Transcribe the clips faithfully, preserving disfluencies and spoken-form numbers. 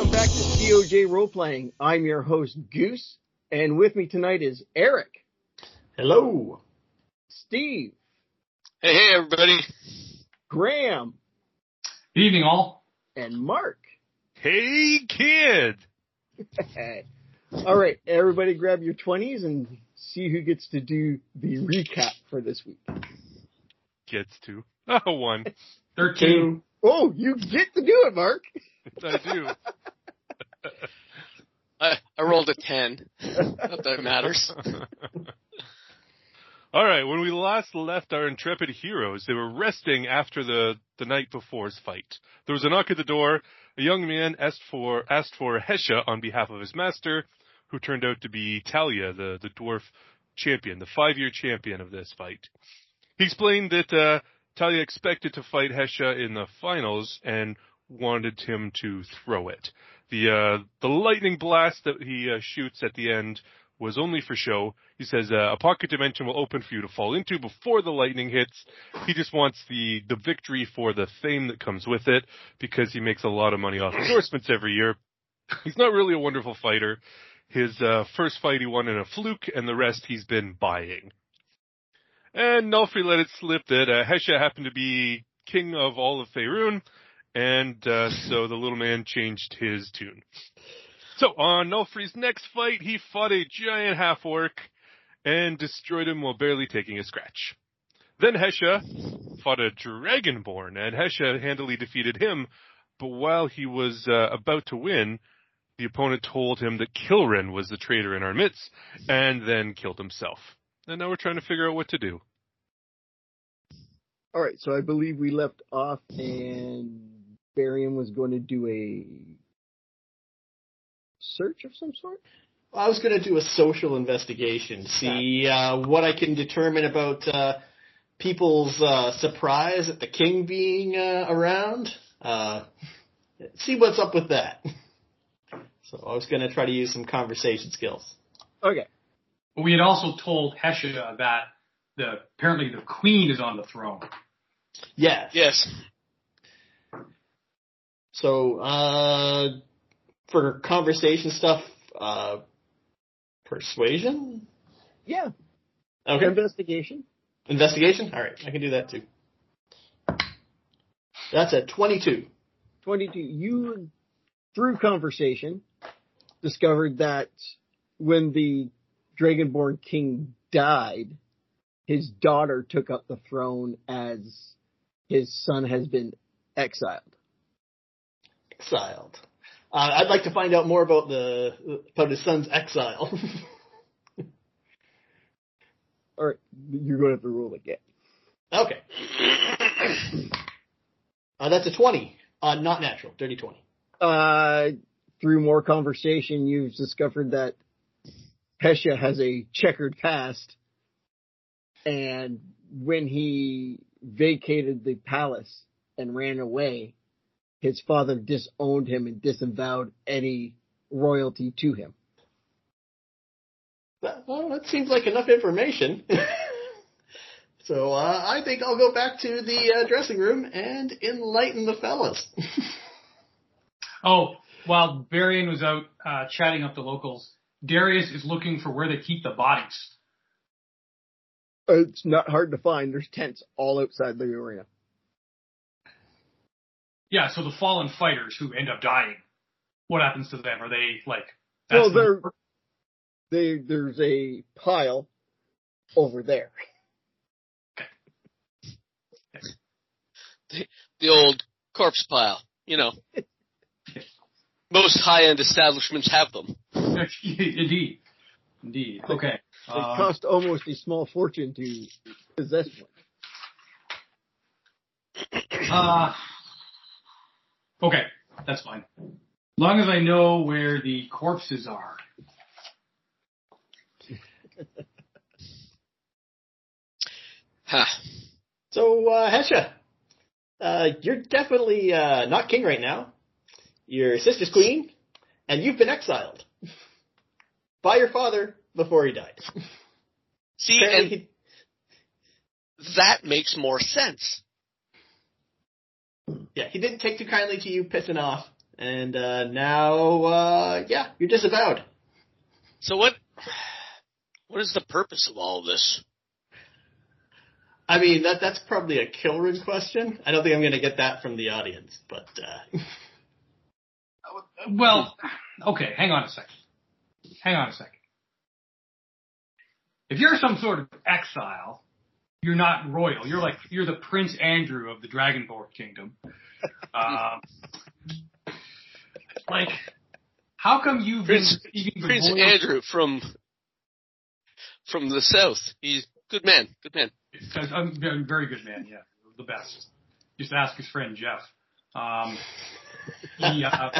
Welcome back to D O J Roleplaying. I'm your host, Goose, and with me tonight is Eric. Hello. Steve. Hey, hey, everybody. Graham. Good evening, all. And Mark. Hey, kid. All right, everybody grab your twenties and see who gets to do the recap for this week. Gets to. Oh, one. thirteen. Oh, you get to do it, Mark. I do. I, I rolled a ten. Not that matters. All right, when we last left our intrepid heroes, they were resting after the, the night before's fight. There was a knock at the door. A young man asked for asked for Hesha on behalf of his master, who turned out to be Talia, the, the dwarf champion, the five-year champion of this fight. He explained that uh, Talia expected to fight Hesha in the finals and wanted him to throw it. The uh, the lightning blast that he uh, shoots at the end was only for show. He says uh, a pocket dimension will open for you to fall into before the lightning hits. He just wants the, the victory for the fame that comes with it, because he makes a lot of money off endorsements every year. He's not really a wonderful fighter. His uh, first fight he won in a fluke, and the rest he's been buying. And Nulfri let it slip that uh, Hesha happened to be king of all of Faerun, and uh, so the little man changed his tune. So on Nulfri's next fight, he fought a giant half-orc and destroyed him while barely taking a scratch. Then Hesha fought a dragonborn, and Hesha handily defeated him. But while he was uh, about to win, the opponent told him that Kilrin was the traitor in our midst, and then killed himself. And now we're trying to figure out what to do. All right, so I believe we left off, and Barium was going to do a search of some sort? Well, I was going to do a social investigation, see uh, what I can determine about uh, people's uh, surprise at the king being uh, around. Uh, see what's up with that. So I was going to try to use some conversation skills. Okay. We had also told Hesha that the apparently the queen is on the throne. Yes. Yes. So, uh... for conversation stuff, uh, persuasion? Yeah. Okay. Investigation. Investigation? All right. I can do that, too. That's a twenty-two. twenty-two. You, through conversation, discovered that when the Dragonborn King died, his daughter took up the throne as his son has been exiled. Exiled. Uh, I'd like to find out more about the about his son's exile. All right, you're going to have to roll again. Okay. Uh, that's a twenty. Uh, not natural. Dirty twenty. Uh, through more conversation, you've discovered that Hesha has a checkered past, and when he vacated the palace and ran away, his father disowned him and disavowed any royalty to him. Well, that seems like enough information. So uh, I think I'll go back to the uh, dressing room and enlighten the fellas. Oh, while Barium was out uh, chatting up the locals, Darius is looking for where they keep the bodies. It's not hard to find. There's tents all outside the arena. Yeah, so the fallen fighters who end up dying, what happens to them? Are they, like... That's well, they, there's a pile over there. Okay. Okay. The, the old corpse pile, you know. Most high-end establishments have them. Indeed. Indeed. Okay. They um, cost almost a small fortune to possess one. Ah... Uh, Okay, that's fine. As long as I know where the corpses are. Huh. So, uh, Hesha, uh, you're definitely uh, not king right now. Your sister's queen, and you've been exiled by your father before he died. See, Apparently and he... that makes more sense. Yeah, he didn't take too kindly to you pissing off And uh, now, uh, yeah, you're disavowed. So what? What is the purpose of all of this? I mean, that that's probably a Kilrin question. I don't think I'm going to get that from the audience, but. Uh... Well, okay, hang on a second. Hang on a second. If you're some sort of exile, you're not royal. You're like you're the Prince Andrew of the Dragonborn Kingdom. Um, like, how come you've Prince, been Prince royal- Andrew from from the south? He's good man. Good man. I'm a very good man, yeah. The best. Just ask his friend, Jeff. Um, he, uh,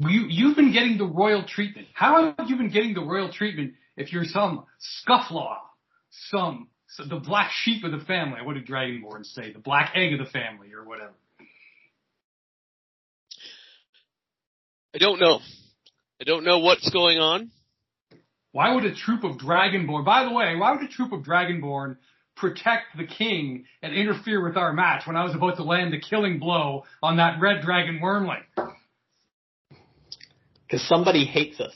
you, you've been getting the royal treatment. How have you been getting the royal treatment if you're some scufflaw, some, so the black sheep of the family? What do Dragonborns say? The black egg of the family or whatever. I don't know. I don't know what's going on. Why would a troop of Dragonborn, by the way, why would a troop of Dragonborn protect the king and interfere with our match when I was about to land the killing blow on that red dragon wormling? Because somebody hates us.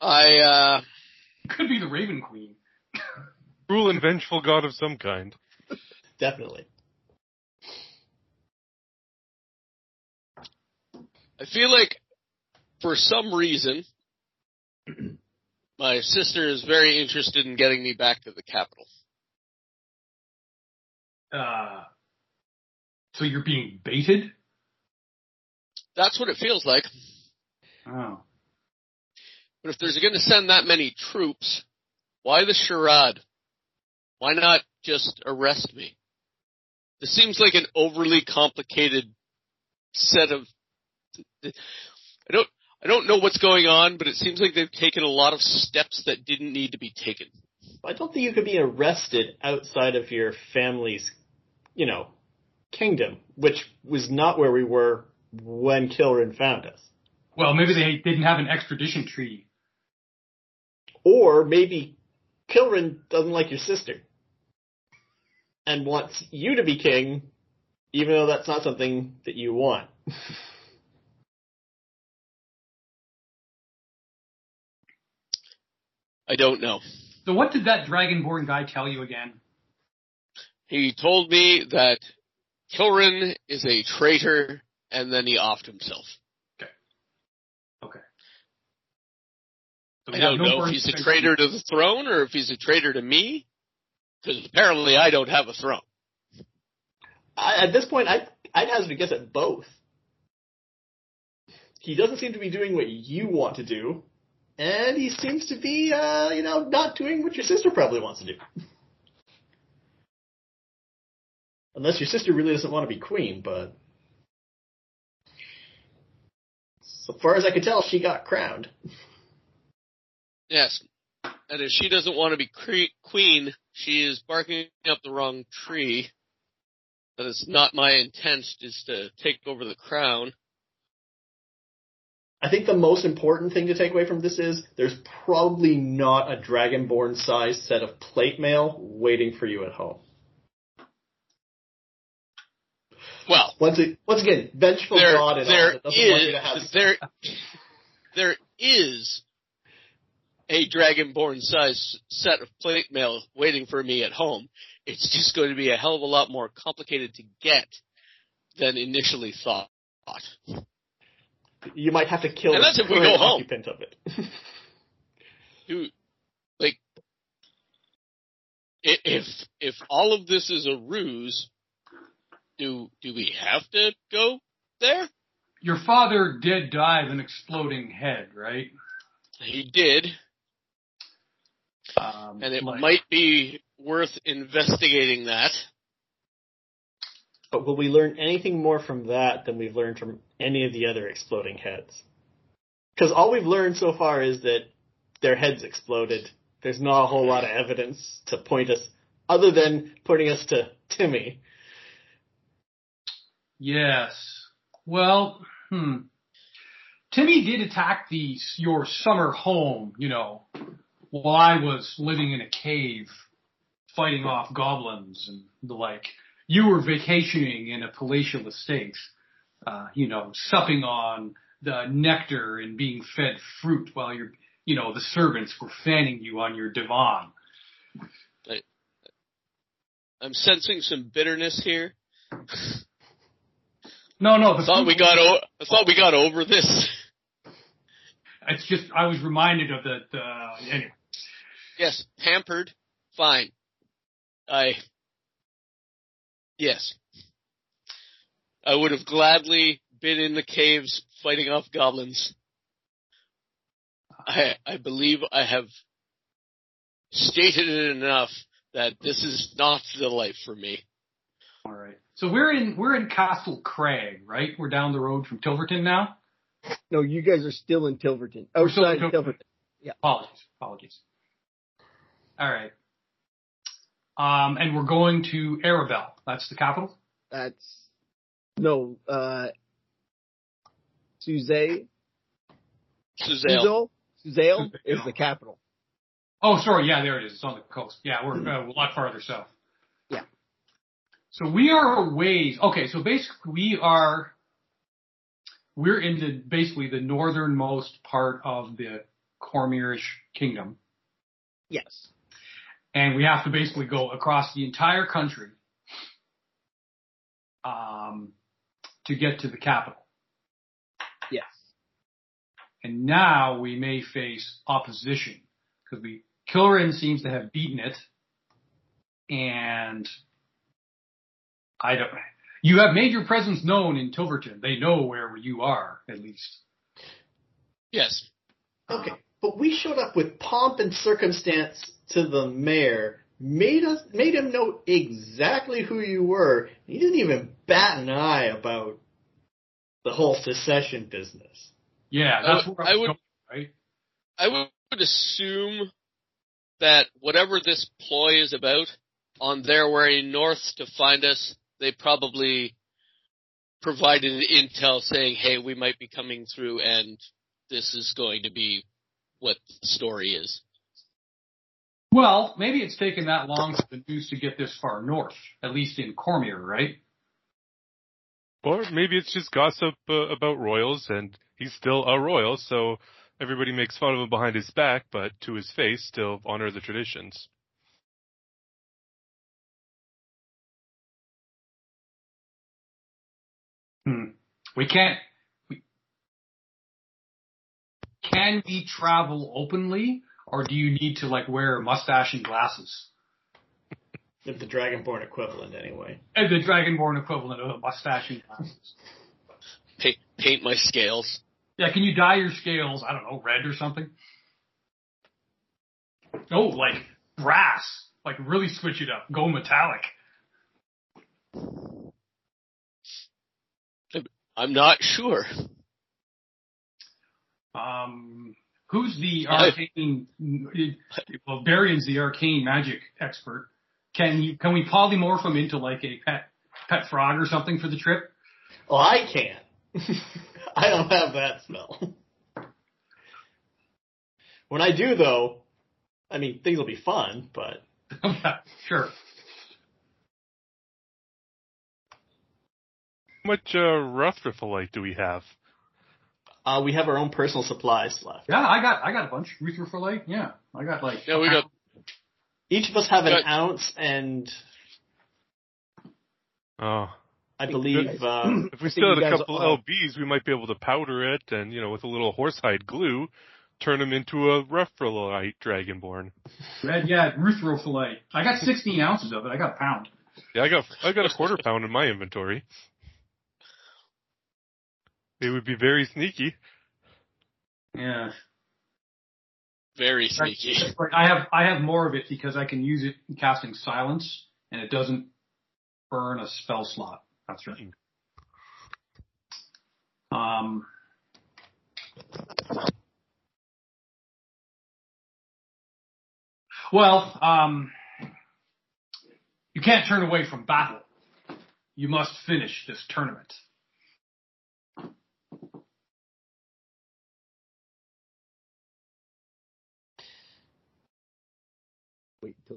I, uh... Could be the Raven Queen. Cruel and vengeful god of some kind. Definitely. I feel like, for some reason... My sister is very interested in getting me back to the capital. Uh, so you're being baited? That's what it feels like. Oh. But if there's going to send that many troops, why the charade? Why not just arrest me? This seems like an overly complicated set of... I don't... I don't know what's going on, but it seems like they've taken a lot of steps that didn't need to be taken. I don't think you could be arrested outside of your family's, you know, kingdom, which was not where we were when Kilrin found us. Well, maybe they didn't have an extradition treaty. Or maybe Kilrin doesn't like your sister and wants you to be king, even though that's not something that you want. I don't know. So what did that Dragonborn guy tell you again? He told me that Kilrin is a traitor, and then he offed himself. Okay. Okay. So I don't no know if he's a traitor to the throne, or if he's a traitor to me, because apparently I don't have a throne. I, at this point, I, I'd hazard a guess at both. He doesn't seem to be doing what you want to do. And he seems to be, uh, you know, not doing what your sister probably wants to do. Unless your sister really doesn't want to be queen, but... So far as I could tell, she got crowned. Yes. And if she doesn't want to be cre- queen, she is barking up the wrong tree. That is not my intent, is to take over the crown. I think the most important thing to take away from this is there's probably not a Dragonborn-sized set of plate mail waiting for you at home. Well, once, it, once again, vengeful there, God and there all that doesn't is, want you to have there, there is a Dragonborn-sized set of plate mail waiting for me at home. It's just going to be a hell of a lot more complicated to get than initially thought. You might have to kill. And that's if we go home. Occupant of it. Dude, like, if if all of this is a ruse, do do we have to go there? Your father did die of an exploding head, right? He did, um, and it like... might be worth investigating that. But will we learn anything more from that than we've learned from any of the other exploding heads? Because all we've learned so far is that their heads exploded. There's not a whole lot of evidence to point us, other than pointing us to Timmy. Yes. Well, hmm. Timmy did attack the your summer home, you know, while I was living in a cave, fighting off goblins and the like. you were vacationing in a palatial estate, uh, you know, supping on the nectar and being fed fruit while you're, you know, the servants were fanning you on your divan. I, I'm sensing some bitterness here. No, no. I thought we got. O- I thought we got over this. It's just I was reminded of the. the anyway. Yes, hampered. Fine. I. Yes. I would have gladly been in the caves fighting off goblins. I I believe I have stated it enough that this is not the life for me. All right. So we're in we're in Castle Crag, right? We're down the road from Tilverton now? No, you guys are still in Tilverton. Oh, still in Tilverton. Tilverton. Yeah. Apologies. Apologies. All right. Um, and we're going to Arabelle. That's the capital? That's no, uh Suzail. Suzail. Suzail is the capital. Oh, sorry. Yeah, there it is. It's on the coast. Yeah, we're uh, a lot farther south. Yeah. So we are a ways. Okay, so basically we are we're in the basically the northernmost part of the Cormyrish kingdom. Yes. And we have to basically go across the entire country um, to get to the capital. Yes. And now we may face opposition because we Kilrin seems to have beaten it, and I don't. You have made your presence known in Tilverton. They know where you are, at least. Yes. Okay, but we showed up with pomp and circumstance to the mayor, made us made him know exactly who you were. He didn't even bat an eye about the whole secession business. Yeah, that's I would, where I was I would, going, right? I would assume that whatever this ploy is about, on their way north to find us, they probably provided intel saying, hey, we might be coming through and this is going to be what the story is. Well, maybe it's taken that long for the news to get this far north, at least in Cormyr, right? Or maybe it's just gossip uh, about royals, and he's still a royal, so everybody makes fun of him behind his back, but to his face, still honor the traditions. Hmm. We can't... We, can we travel openly? Or do you need to, like, wear a mustache and glasses? If the Dragonborn equivalent, anyway. If the Dragonborn equivalent of a mustache and glasses. Paint, paint my scales. Yeah, can you dye your scales, I don't know, red or something? Oh, like, brass. Like, really switch it up. Go metallic. I'm not sure. Um... Who's the arcane? Well, Barium's the arcane magic expert. Can you, can we polymorph him into like a pet pet frog or something for the trip? Well, I can't. I don't have that spell. When I do, though, I mean things will be fun. But sure. How much uh, rutherfordite do we have? Uh, we have our own personal supplies left. Yeah, I got I got a bunch. Rutherfordite, yeah. I got like... Yeah, we got... Each of us have an ounce and... Oh. I believe... Um, if we still had a couple are, L Bs, we might be able to powder it and, you know, with a little horsehide glue, turn them into a Rutherfordite Dragonborn. Red, yeah, Rutherfordite. I got sixteen ounces of it. I got a pound. Yeah, I got I got a quarter pound in my inventory. It would be very sneaky. Yeah. Very sneaky. I have I have more of it because I can use it in casting silence, and it doesn't burn a spell slot. That's right. Um. Well, um, you can't turn away from battle. You must finish this tournament.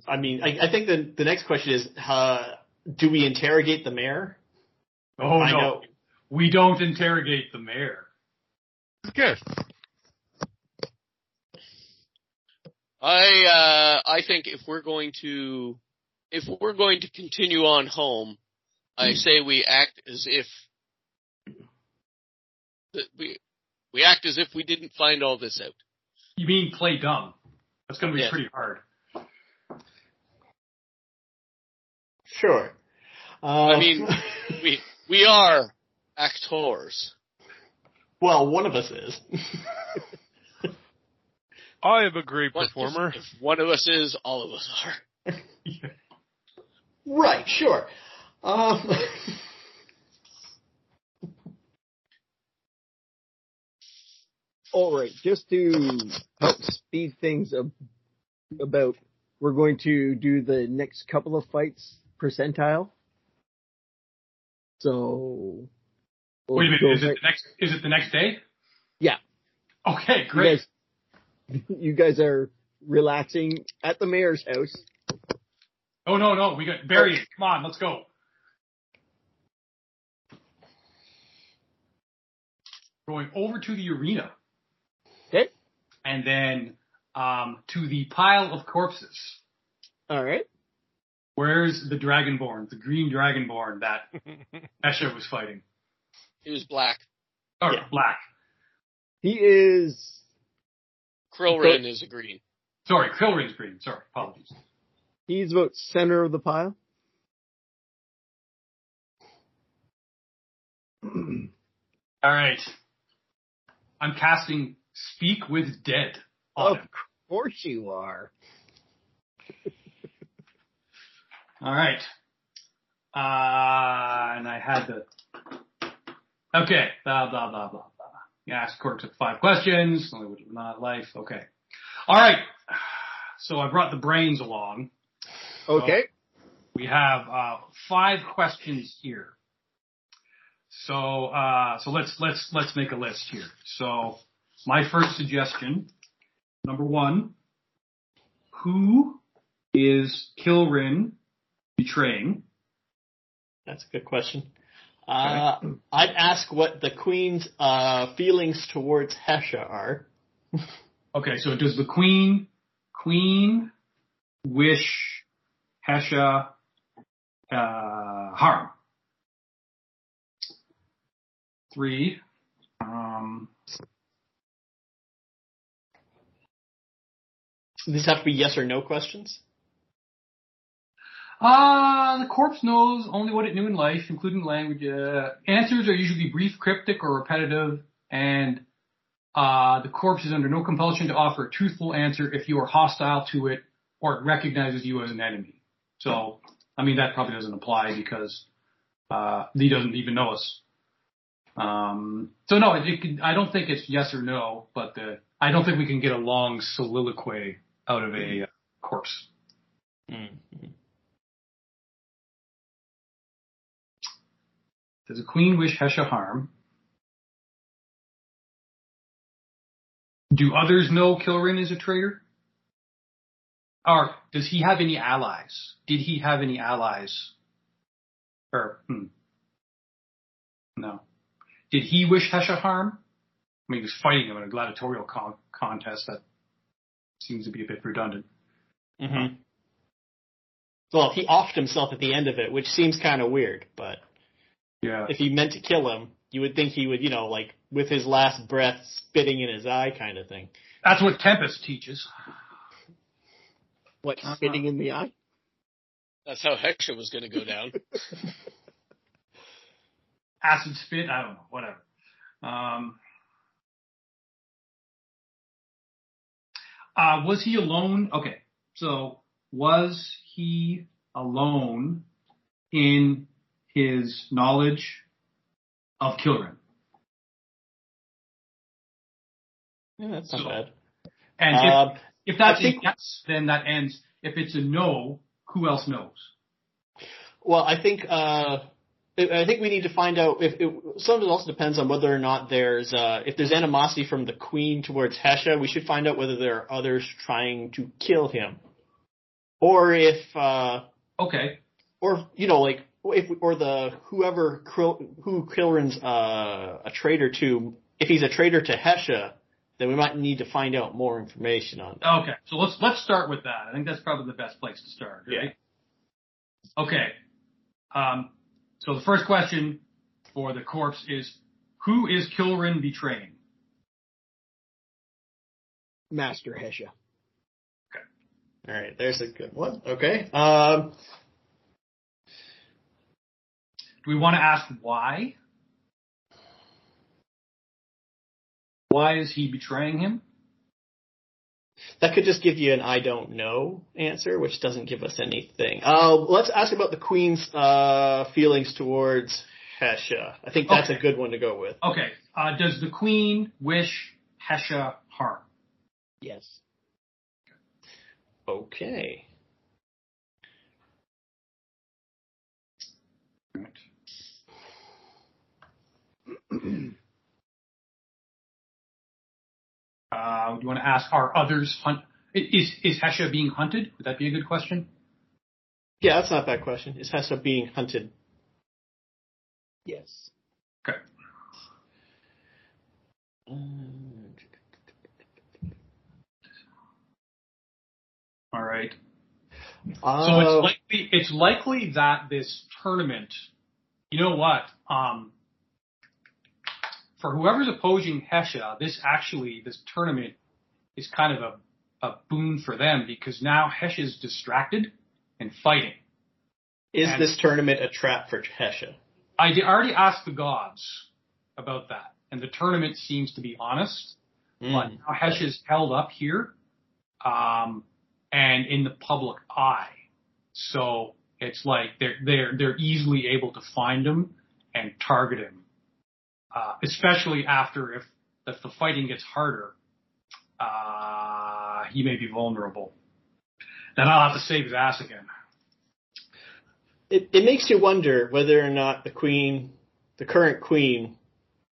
I mean, I, I think the the next question is, uh, Do we interrogate the mayor? Oh, I no. Know. We don't interrogate the mayor. Good. I uh, I think if we're going to if we're going to continue on home, I say we act as if we we act as if we didn't find all this out. You mean play dumb? That's going to be yes. pretty hard. Sure. Uh, I mean, we we are actors. Well, one of us is. I am a great one, performer. If, if one of us is, all of us are. Yeah. Right, sure. Um, all right, just to help speed things up, about, we're going to do the next couple of fights percentile. So... We'll Wait a minute, is right. it the next, is it the next day? Yeah. Okay, great. You guys, you guys are relaxing at the mayor's house. Oh, no, no, we got Barium. Come on, let's go. Going over to the arena. Okay. And then um, to the pile of corpses. All right. Where's the dragonborn, the green dragonborn that Hesha was fighting? He was black. Or yeah. black. He is... Kilrin is a green. Sorry, Kilrin's green. Sorry, apologies. He's about center of the pile. All right. I'm casting Speak with Dead on him. Of course you are. All right. Uh, and I had the... Okay, blah, blah, blah, blah, blah. You ask Cork took five questions. Only would not life. Okay. All right. So I brought the brains along. Okay. So we have uh, five questions here. So uh, so let's let's let's make a list here. So my first suggestion, number one, who is Kilrin betraying? That's a good question. Uh, I'd ask what the Queen's uh, feelings towards Hesha are. Okay, so does the Queen Queen wish Hesha uh, harm? Three. Um, These have to be yes or no questions? Ah, uh, the corpse knows only what it knew in life, including language. Uh, answers are usually brief, cryptic, or repetitive, and uh, the corpse is under no compulsion to offer a truthful answer if you are hostile to it or it recognizes you as an enemy. So, I mean, that probably doesn't apply because uh, Lee doesn't even know us. Um, so, no, it, it can, I don't think it's yes or no, but the, I don't think we can get a long soliloquy out of a uh, corpse. Mm-hmm. Does the Queen wish Hesha harm? Do others know Kilrin is a traitor? Or does he have any allies? Did he have any allies? Or, hmm. No. Did he wish Hesha harm? I mean, he was fighting him in a gladiatorial con- contest. That seems to be a bit redundant. Mm-hmm. Well, he offed himself at the end of it, which seems kind of weird, but... Yeah. If he meant to kill him, you would think he would, you know, like, with his last breath, spitting in his eye kind of thing. That's what Tempest teaches. What, spitting in the eye? That's how Hesha was going to go down. Acid spit? I don't know. Whatever. Um, uh, was he alone? Okay. So, was he alone in... his knowledge of Kilrin. Yeah, that's not so, bad. And uh, if, if that's think, a yes, then that ends. If it's a no, who else knows? Well, I think uh, I think we need to find out. If it, some of it also depends on whether or not there's uh, if there's animosity from the Queen towards Hesha. We should find out whether there are others trying to kill him, or if uh, okay. or, you know, like, if or the whoever who Kilrin's uh, a traitor to, if he's a traitor to Hesha, then we might need to find out more information on that. Okay, so let's let's start with that. I think that's probably the best place to start, right? Yeah. Okay. Um, so the first question for the corpse is, who is Kilrin betraying? Master Hesha. Okay. All right, there's a good one. Okay. Um, do we want to ask why? Why is he betraying him? That could just give you an I don't know answer, which doesn't give us anything. Uh, let's ask about the Queen's uh, feelings towards Hesha. I think that's okay. A good one to go with. Okay. Uh, does the Queen wish Hesha harm? Yes. Okay. Right. Uh, do you want to ask, are others hunt? Is is Hesha being hunted? Would that be a good question? Yeah, that's not a bad question. Is Hesha being hunted? Yes. Okay. Um, All right. Uh, so it's likely it's likely that this tournament. You know what? Um. For whoever's opposing Hesha, this actually, this tournament is kind of a, a boon for them, because now Hesha's distracted and fighting. Is and this tournament a trap for Hesha? I already asked the gods about that, and the tournament seems to be honest. Mm. But now Hesha's held up here um, and in the public eye. So it's like they're, they're, they're easily able to find him and target him. Uh, especially after if, if the fighting gets harder, uh, he may be vulnerable. Then I'll have to save his ass again. It, it makes you wonder whether or not the queen, the current queen,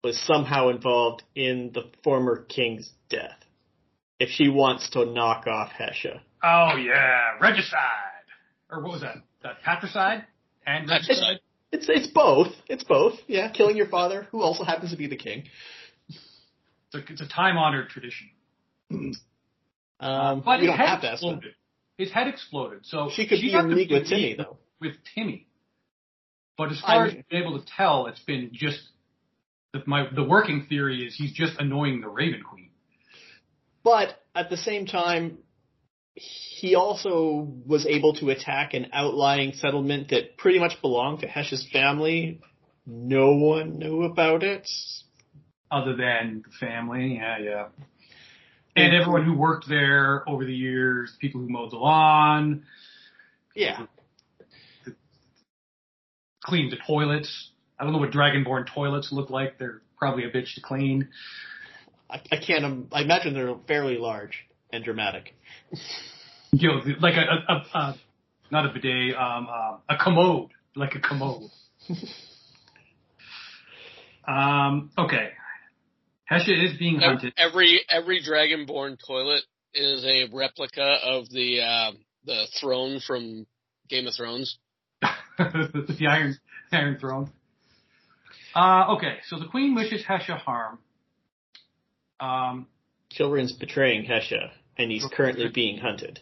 was somehow involved in the former king's death. If she wants to knock off Hesha. Oh, yeah. Regicide. Or what was that? That patricide? And regicide? It's it's both. It's both. Yeah, killing your father, who also happens to be the king. It's a, it's a time-honored tradition. Um, but his head exploded. His head exploded. So she could be unique with Timmy, though. With Timmy. But as far I'm, as you're able to tell, it's been just the, my the working theory is he's just annoying the Raven Queen. But at the same time, he also was able to attack an outlying settlement that pretty much belonged to Hesha's family. No one knew about it. Other than the family, yeah, yeah. And everyone who worked there over the years, people who mowed the lawn. Yeah. Cleaned the toilets. I don't know what Dragonborn toilets look like. They're probably a bitch to clean. I, I can't, I imagine they're fairly large. And dramatic. You know, like a, a, a, a not a bidet, um, uh, a commode, like a commode. um, okay. Hesha is being hunted. Every every Dragonborn toilet is a replica of the uh, the throne from Game of Thrones. the Iron Iron Throne. Uh, okay, so the Queen wishes Hesha harm. Um. Kilrin's betraying Hesha, and he's currently being hunted. Do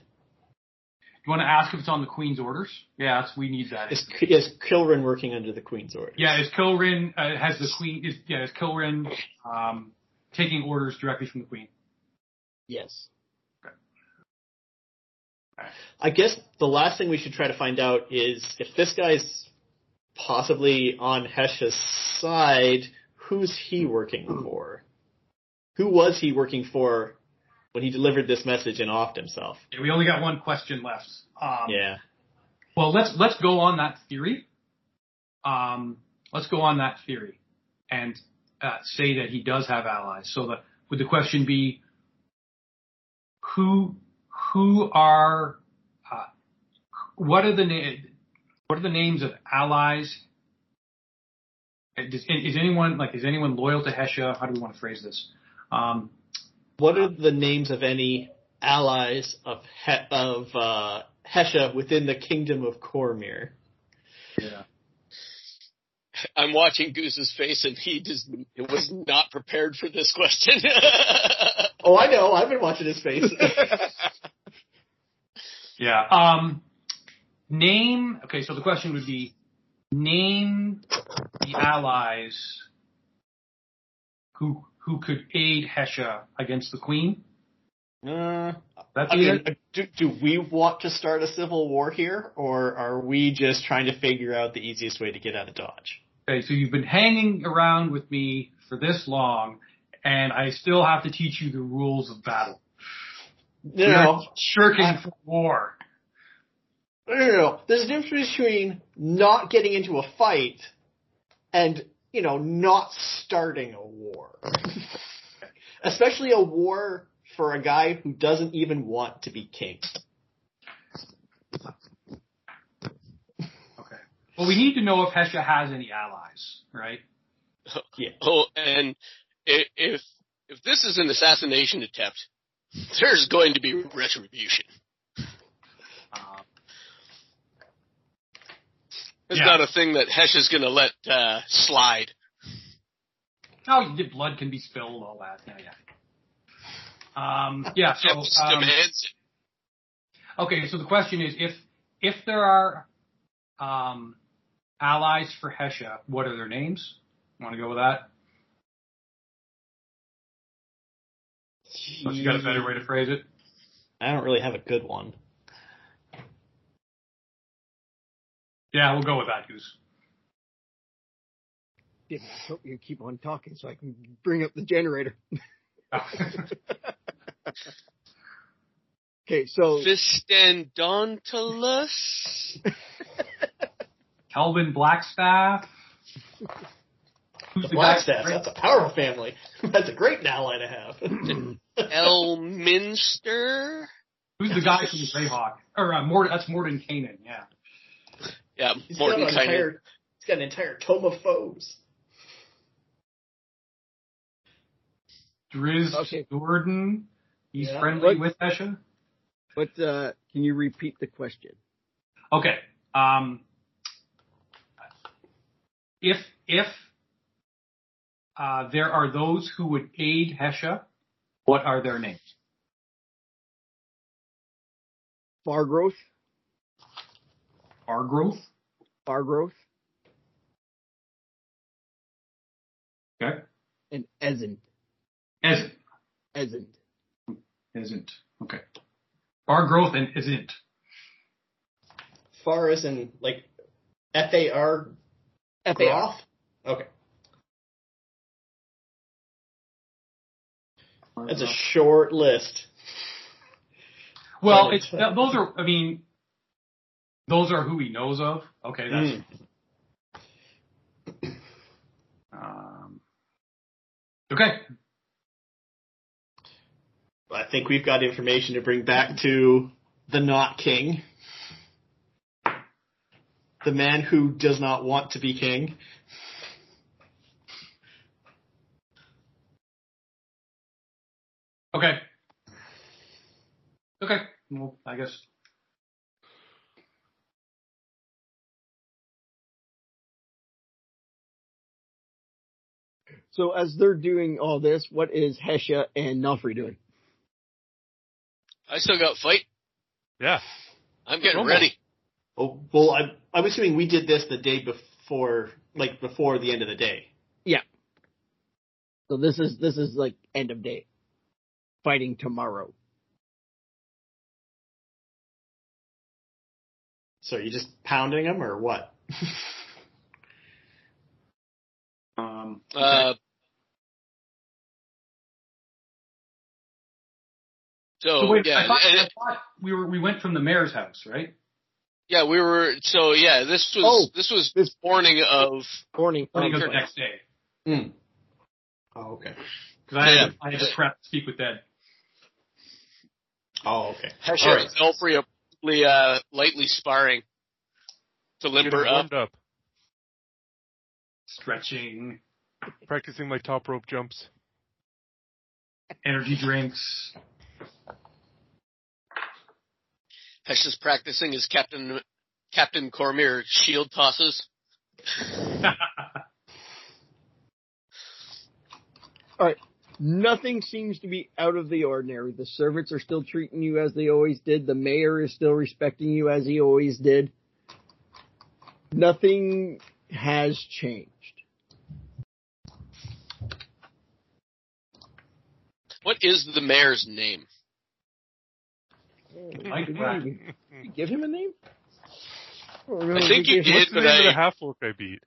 you want to ask if it's on the Queen's orders? Yeah, we need that. Is, is Kilrin working under the Queen's orders? Yeah, is Kilrin uh, has the Queen? Is, yeah, is Kilrin um, taking orders directly from the Queen? Yes. Okay. All right. I guess the last thing we should try to find out is if this guy's possibly on Hesha's side, who's he working for? Who was he working for when he delivered this message and offed himself? Yeah, we only got one question left. Um, yeah. Well, let's let's go on that theory. Um, let's go on that theory and uh, say that he does have allies. So the, would the question be, who who are uh, what are the na- what are the names of allies? Does, is anyone like is anyone loyal to Hesha? How do we want to phrase this? Um, what are the names of any allies of he- of uh, Hesha within the kingdom of Cormyr? Yeah. I'm watching Goose's face, and he just it was not prepared for this question. Oh, I know. I've been watching his face. Yeah. Um, name. Okay, so the question would be, name the allies who who could aid Hesha against the Queen. Uh, That's I mean, do, do we want to start a civil war here, or are we just trying to figure out the easiest way to get out of Dodge? Okay, so you've been hanging around with me for this long, and I still have to teach you the rules of battle. No, You're shirking I, for war. No, no, no. There's a difference between not getting into a fight and, you know, not starting a war. Especially a war for a guy who doesn't even want to be king. Okay. Well, we need to know if Hesha has any allies, right? Yeah. Oh, and if if this is an assassination attempt, there's going to be retribution. Um, it's yeah. not a thing that Hesha's going to let uh, slide. Oh, blood can be spilled, all that. Yeah, yeah. Um, yeah, so, um, okay, so the question is, if, if there are, um, allies for Hesha, what are their names? Want to go with that? Unless you got a better way to phrase it? I don't really have a good one. Yeah, we'll go with that, Goose. Yeah, I hope you keep on talking so I can bring up the generator. Okay, so Fistandantilus, Kelvin Blackstaff. Who's the the Blackstaff? That's a powerful family. That's a great ally to have. Elminster. Who's the guy from Greyhawk? Or uh, Mord- that's Mordenkainen. Yeah. Yeah, Mordenkainen. He's got an entire tome of foes. Drizzt okay. Do'Urden, he's yeah. friendly what, with Hesha. But uh, can you repeat the question? Okay. Um, if if uh, there are those who would aid Hesha, what are their names? Fargroth. Fargroth. Fargroth. Okay. And Ezzent. Ezzent. Ezzent. Ezzent. Okay. Fargroth and Ezzent. Far as in, like, F A R? F A R? Okay. That's a short list. Well, it's those are, I mean, those are who he knows of. Okay, that's... Mm. Um, okay. I think we've got information to bring back to the not king, the man who does not want to be king. Okay. Okay. Well, I guess. So as they're doing all this, what is Hesha and Nulfri doing? I still got fight. Yeah. I'm getting oh, ready. Oh, well, I'm, I'm assuming we did this the day before, like before the end of the day. Yeah. So this is, this is like end of day. Fighting tomorrow. So are you just pounding them or what? um, okay. Uh, So, so wait, yeah, I thought, and, I thought we were we went from the mayor's house, right? Yeah, we were. So yeah, this was oh, this was this morning of morning, morning of the next day. Mm. Oh, okay. Because I, yeah. I had to prep to speak with Dead. Oh, okay. Hesha right. and Nulfri are probably, uh, lightly sparring to limber up. up, stretching, practicing my top rope jumps, energy drinks. Hesha's practicing his Captain Captain Cormyr shield tosses. All right. Nothing seems to be out of the ordinary. The servants are still treating you as they always did. The mayor is still respecting you as he always did. Nothing has changed. What is the mayor's name? Mike Black. Did you give him a name? I, I think you did. What's the name I... of the half-orc I beat?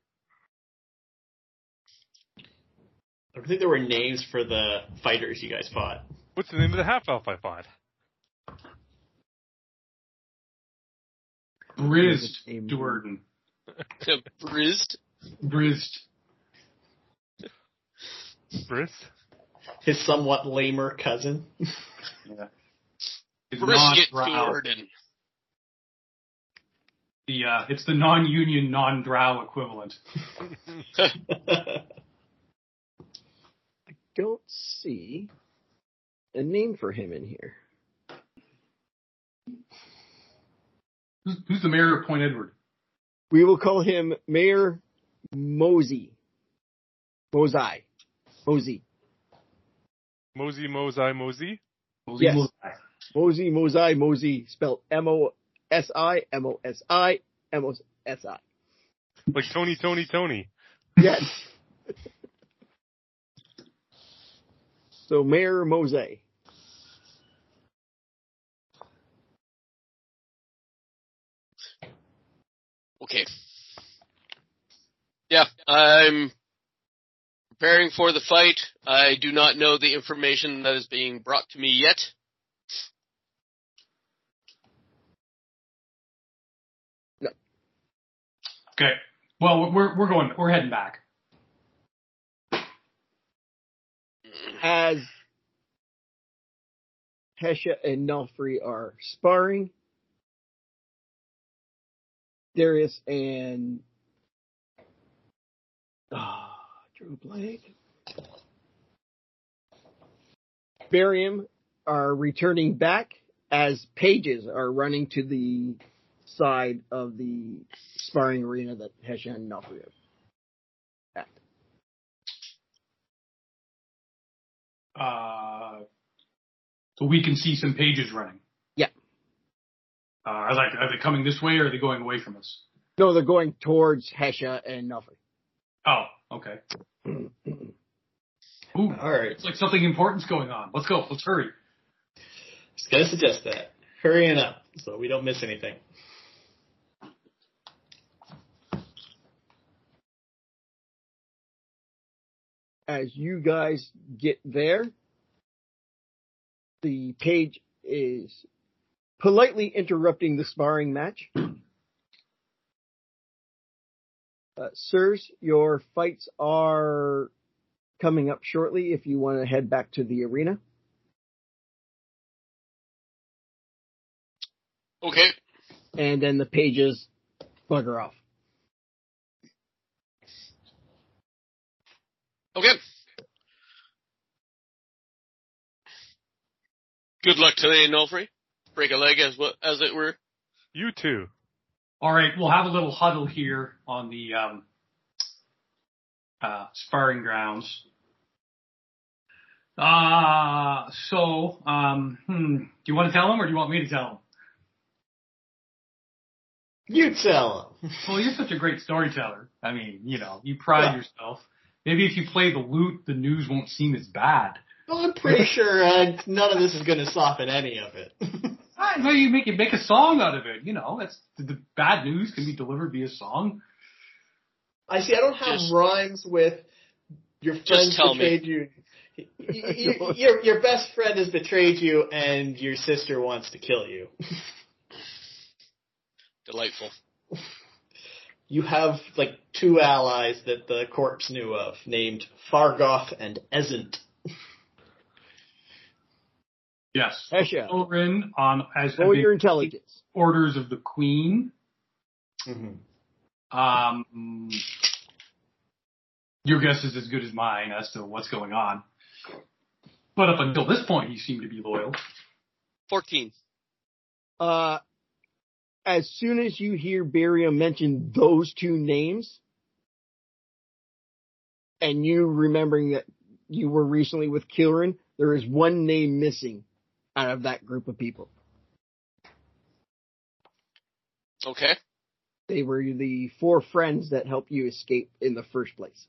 I think there were names for the fighters you guys fought. What's the name of the half-elf I fought? Drizzt Do'Urden. Brizzt? Brizzt. Brizzt? His somewhat lamer cousin. Yeah. Brisket Do'Urden. The, uh, it's the non-union, non-drow equivalent. I don't see a name for him in here. Who's, who's the mayor of Point Edward? We will call him Mayor Mosey. Mosey. Mosey. Mosey, Mosey, Mosey? Mosey, yes. Mosey, Mosey, Mosey, spelled M O S I M O S I M O S I. Like Tony, Tony, Tony. Yes. So Mayor Mosey. Okay. Yeah, I'm preparing for the fight. I do not know the information that is being brought to me yet. No. Okay. Well, we're we're going. We're heading back. As Hesha and Nulfri are sparring, Darius and ah, oh, Drew Blake, Barium are returning back as pages are running to the side of the sparring arena that Hesha and Nulfri have. Uh, so we can see some pages running. Yeah. Uh, I like. Are they coming this way, or are they going away from us? No, they're going towards Hesha and Nulfri. Oh, okay. Ooh, all right. It's like something important's going on. Let's go. Let's hurry. I was gonna suggest that hurrying up so we don't miss anything. As you guys get there, the page is politely interrupting the sparring match. Uh, sirs, your fights are coming up shortly if you want to head back to the arena. Okay. And then the pages bugger off. Okay. Good luck today, Nulfri. Break a leg, as well, as it were. You too. All right, we'll have a little huddle here on the um, uh, sparring grounds. Uh, so, um, hmm, do you want to tell him, or do you want me to tell him? You tell him. Well, you're such a great storyteller. I mean, you know, you pride yeah. yourself. Maybe if you play the lute, the news won't seem as bad. Well, I'm pretty sure uh, none of this is going to soften any of it. I know you make you make a song out of it. You know, that's the bad news can be delivered via song. I see. I don't have just, rhymes with your friends betrayed you. you your, your best friend has betrayed you, and your sister wants to kill you. Delightful. You have, like, two allies that the corpse knew of, named Fargroth and Ezzent. Yes. Hesha. Kilrin on as oh, your intelligence. Orders of the Queen. Mm-hmm. Um, your guess is as good as mine as to what's going on. But up until this point, he seemed to be loyal. fourteen. Uh... as soon as you hear Barium mention those two names, and you remembering that you were recently with Kilrin, there is one name missing out of that group of people. Okay. They were the four friends that helped you escape in the first place.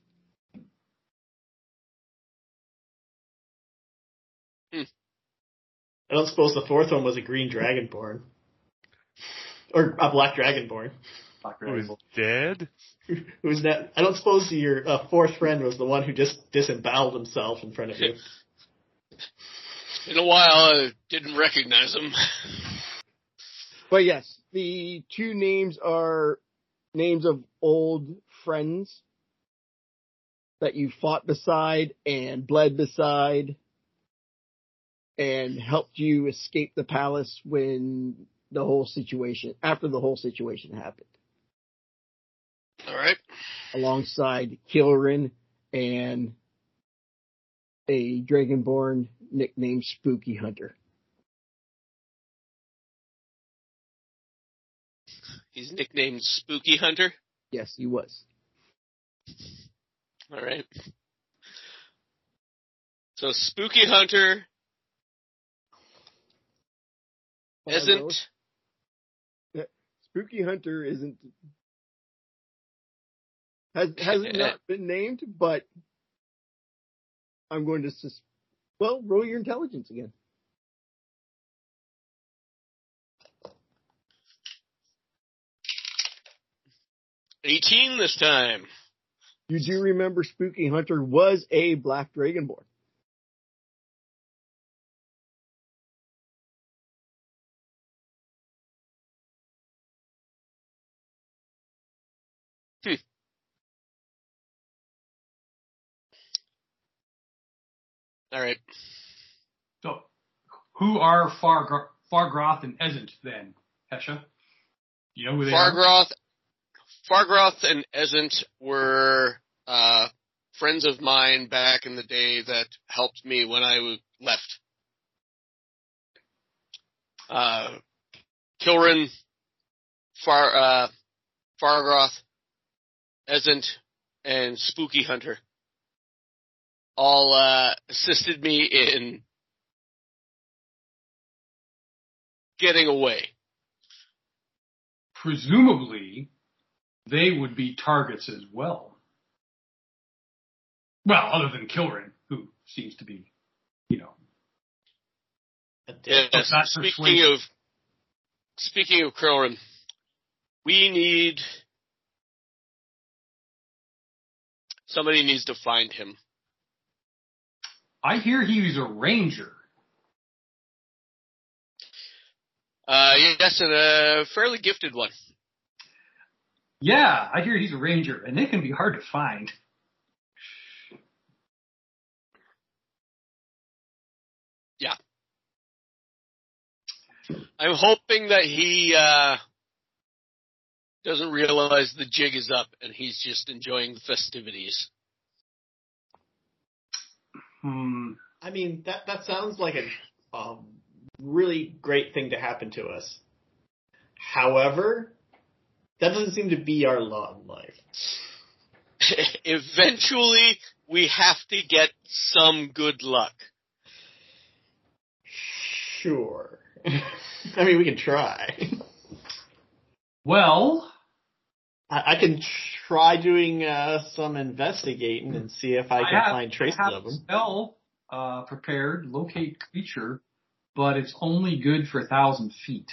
Hmm. I don't suppose the fourth one was a green dragonborn. Or a black dragonborn. Black dragonborn. Who was dead? Who was that? I don't suppose your uh, fourth friend was the one who just disemboweled himself in front of you. In a while, I didn't recognize him. But yes, the two names are names of old friends that you fought beside and bled beside and helped you escape the palace when the whole situation, after the whole situation happened. All right. Alongside Kilrin and a dragonborn nicknamed Spooky Hunter. He's nicknamed Spooky Hunter? Yes, he was. All right. So, Spooky Hunter, Ezzent. Yeah, Spooky Hunter isn't... Has, hasn't not been named, but I'm going to... Sus- well, roll your intelligence again. eighteen this time. You do remember Spooky Hunter was a black dragonborn. Hmm. All right. So, who are Fargroth, Fargroth and Ezzent then, Hesha? You know who they Fargroth- are? Fargroth and Ezzent were uh, friends of mine back in the day that helped me when I left. Uh, Kilrin, Far, uh, Fargroth, Ezzent, and Spooky Hunter all uh, assisted me in getting away. Presumably... they would be targets as well. Well, other than Kilrin, who seems to be, you know. Yes. Not speaking persuasive. of speaking of Kilrin, we need somebody needs to find him. I hear he's a ranger. Uh, yes, and a fairly gifted one. Yeah, I hear he's a ranger, and they can be hard to find. Yeah. I'm hoping that he uh, doesn't realize the jig is up, and he's just enjoying the festivities. Hmm. I mean, that, that sounds like a um, really great thing to happen to us. However... that doesn't seem to be our lot in life. Eventually, we have to get some good luck. Sure. I mean, we can try. Well, I, I can try doing uh, some investigating and see if I can I have, find traces I have of them. I have a spell uh, prepared, locate creature, but it's only good for a thousand feet,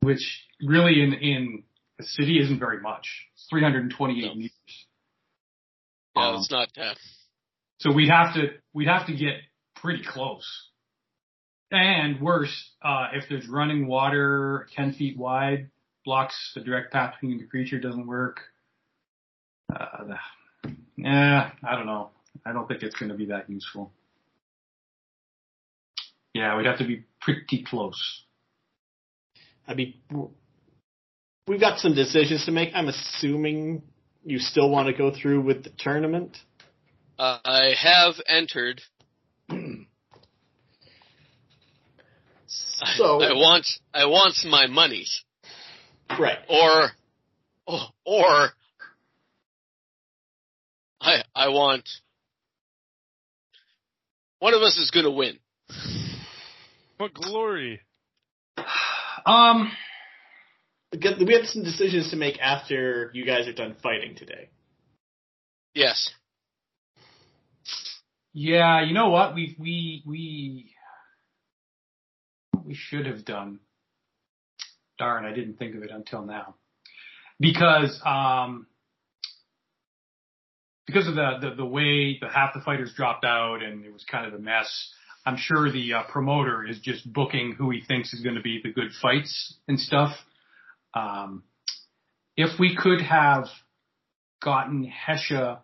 which really in in the city isn't very much. It's three hundred twenty-eight no. meters. Yeah, um, it's not tough. So we'd have to we'd have to get pretty close. And worse, uh, if there's running water ten feet wide, blocks the direct path between the creature, doesn't work. Uh, nah, I don't know. I don't think it's going to be that useful. Yeah, we'd have to be pretty close. I mean, we've got some decisions to make. I'm assuming you still want to go through with the tournament? Uh, I have entered. so I, I want, I want my monies. Right. Or, or, I I want, one of us is going to win. What glory? Um, we have some decisions to make after you guys are done fighting today. Yes. Yeah, you know what? We we we we should have done. Darn, I didn't think of it until now. Because um because of the the, the way the half the fighters dropped out and it was kind of a mess, I'm sure the uh, promoter is just booking who he thinks is going to be the good fights and stuff. Um if we could have gotten Hesha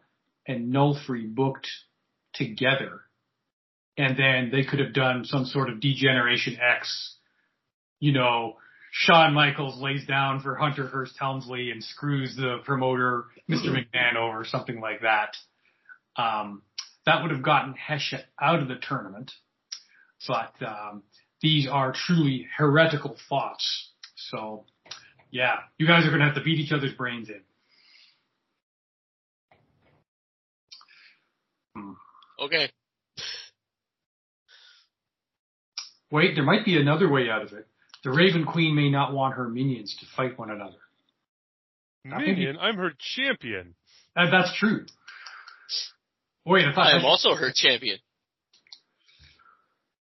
and Nulfri booked together, and then they could have done some sort of Degeneration X, you know, Shawn Michaels lays down for Hunter Hearst Helmsley and screws the promoter, Mister McMahon, over, something like that. Um, that would have gotten Hesha out of the tournament, but um, these are truly heretical thoughts. So, yeah, you guys are going to have to beat each other's brains in. Hmm. Okay. Wait, there might be another way out of it. The Raven Queen may not want her minions to fight one another. Minion? I'm her champion. Uh, that's true. Wait, I thought I am I should... also her champion.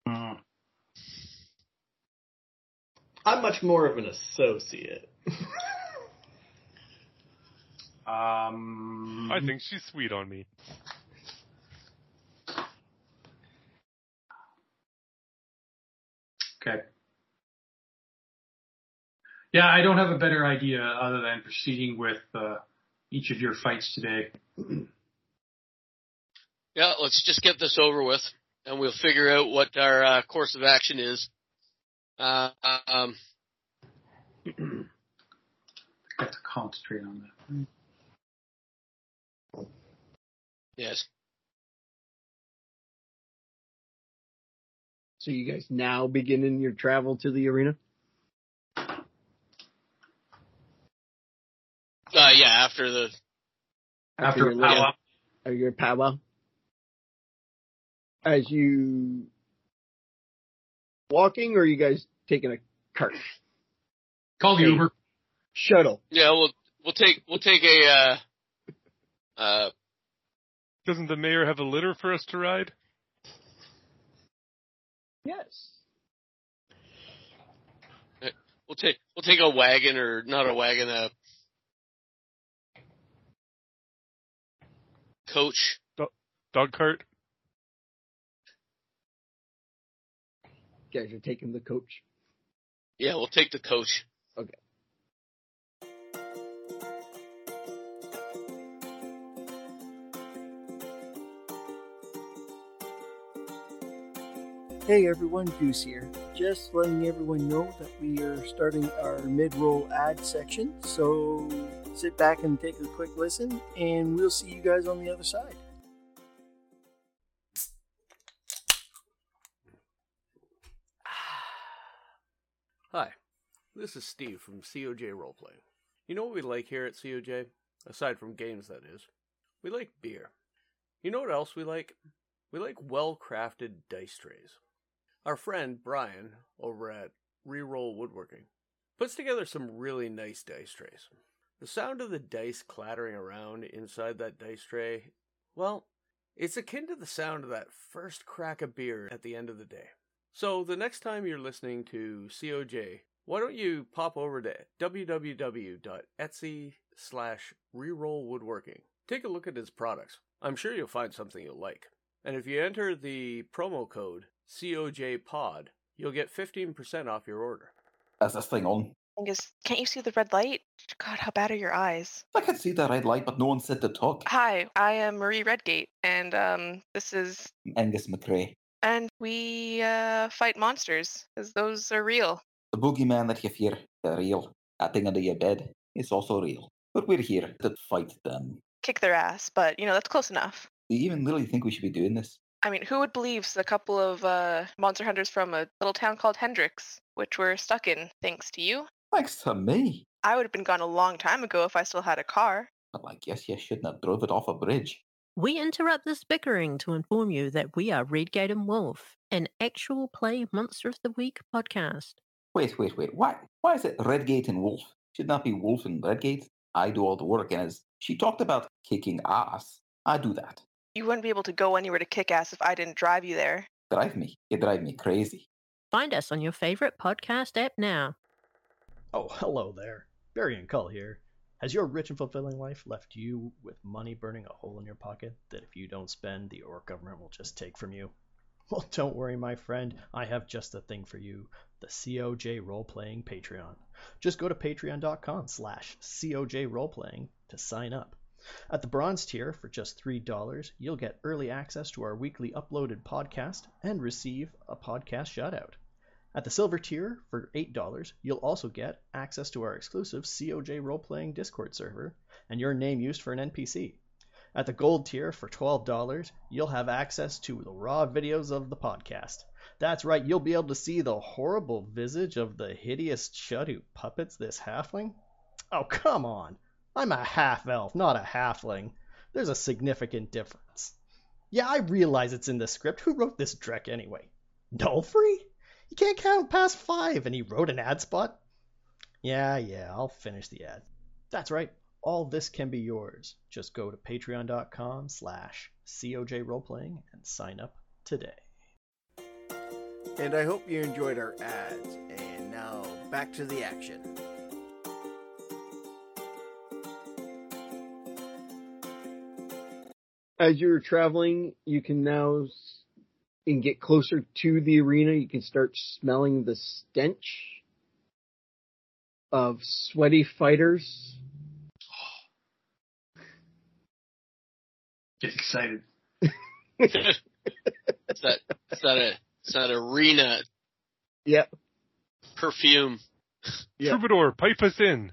Mm. I'm much more of an associate. um, I think she's sweet on me. Okay. Yeah, I don't have a better idea other than proceeding with uh, each of your fights today. Yeah, let's just get this over with, and we'll figure out what our uh, course of action is. Uh, um, I got to concentrate on that. Yes. So you guys now beginning your travel to the arena? Uh, yeah, after the... After, after your powwow. Or your powwow. As you... Walking, or are you guys taking a cart? Call the Uber. Shuttle. Yeah, we'll, we'll take we'll take a... Uh, uh, Doesn't the mayor have a litter for us to ride? Yes. We'll take we'll take a wagon or not a wagon, a coach. Do- dog cart. You guys are taking the coach? Yeah, we'll take the coach. Okay. Hey everyone, Goose here. Just letting everyone know that we are starting our mid-roll ad section, so sit back and take a quick listen, and we'll see you guys on the other side. Hi, this is Steve from C O J Roleplay. You know what we like here at C O J? Aside from games, that is. We like beer. You know what else we like? We like well-crafted dice trays. Our friend, Brian, over at Reroll Woodworking, puts together some really nice dice trays. The sound of the dice clattering around inside that dice tray, well, it's akin to the sound of that first crack of beer at the end of the day. So the next time you're listening to C O J, why don't you pop over to w w w dot etsy slash reroll woodworking. Take a look at his products. I'm sure you'll find something you'll like. And if you enter the promo code C O J P O D, you'll get fifteen percent off your order. Is this thing on? Can't you see the red light? God, how bad are your eyes? I can see the red light, but no one said to talk. Hi, I am Marie Redgate, and um, this is... Angus McRae. And we uh, fight monsters, because those are real. The boogeyman that you fear, they're real. That thing under your bed is also real. But we're here to fight them. Kick their ass, but, you know, that's close enough. Do you even literally think we should be doing this? I mean, who would believe a couple of uh, monster hunters from a little town called Hendrix, which we're stuck in, thanks to you, Thanks to me. I would have been gone a long time ago if I still had a car. Well, I guess you shouldn't have drove it off a bridge. We interrupt this bickering to inform you that we are Redgate and Wolf, an actual play Monster of the Week podcast. Wait, wait, wait. Why Why is it Redgate and Wolf? Should not be Wolf and Redgate. I do all the work, and as she talked about kicking ass, I do that. You wouldn't be able to go anywhere to kick ass if I didn't drive you there. Drive me. You drive me crazy. Find us on your favorite podcast app now. Oh, hello there. Barium Cull here. Has your rich and fulfilling life left you with money burning a hole in your pocket that if you don't spend, the orc government will just take from you? Well, don't worry, my friend. I have just the thing for you. The C O J Roleplaying Patreon. Just go to patreon.com slash COJ Roleplaying to sign up. At the bronze tier, for just three dollars, you'll get early access to our weekly uploaded podcast and receive a podcast shout-out. At the silver tier, for eight dollars, you'll also get access to our exclusive C O J Roleplaying Discord server and your name used for an N P C. At the gold tier, for twelve dollars, you'll have access to the raw videos of the podcast. That's right, you'll be able to see the horrible visage of the hideous chud who puppets this halfling. Oh, come on! I'm a half-elf, not a halfling. There's a significant difference. Yeah, I realize it's in the script. Who wrote this dreck anyway? Nulfri? He can't count past five, and he wrote an ad spot? Yeah, yeah, I'll finish the ad. That's right. All this can be yours. Just go to patreon.com slash COJ Roleplaying and sign up today. And I hope you enjoyed our ads. And now, back to the action. As you're traveling, you can now... and get closer to the arena, you can start smelling the stench of sweaty fighters. Get excited. it's, that, it's, that a, it's that arena. Yep. Perfume. Yep. Troubadour, pipe us in.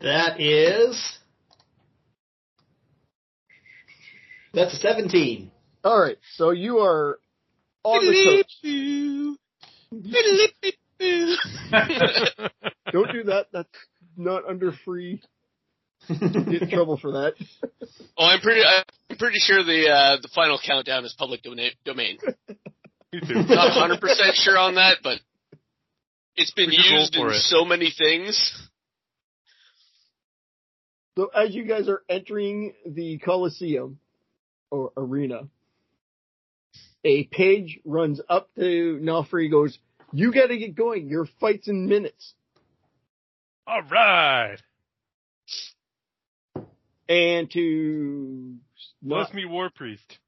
That is... That's a seventeen. All right, so you are on the coach. Don't do that. That's not under free. Get in trouble for that. Oh, I'm pretty. I'm pretty sure the uh, the final countdown is public domain. Me too. Not one hundred percent sure on that, but it's been used in it. So many things. So as you guys are entering the Colosseum. Or arena. A page runs up to Nulfri, goes, "You gotta get going. Your fight's in minutes." All right. And to bless me, War Priest.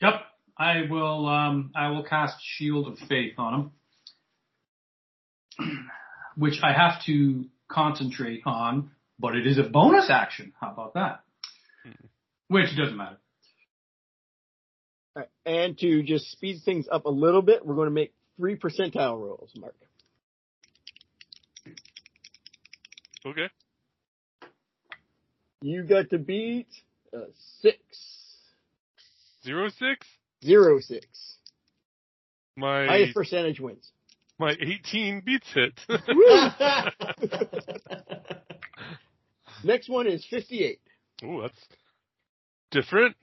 Yep, I will. Um, I will cast Shield of Faith on him, which I have to concentrate on, but it is a bonus action. How about that? Hmm. Which doesn't matter. Right. And to just speed things up a little bit, we're going to make three percentile rolls, Mark. Okay. You got to beat a six. Zero six? Zero six. My highest percentage wins. My eighteen beats it. Next one is fifty-eight. Ooh, that's different.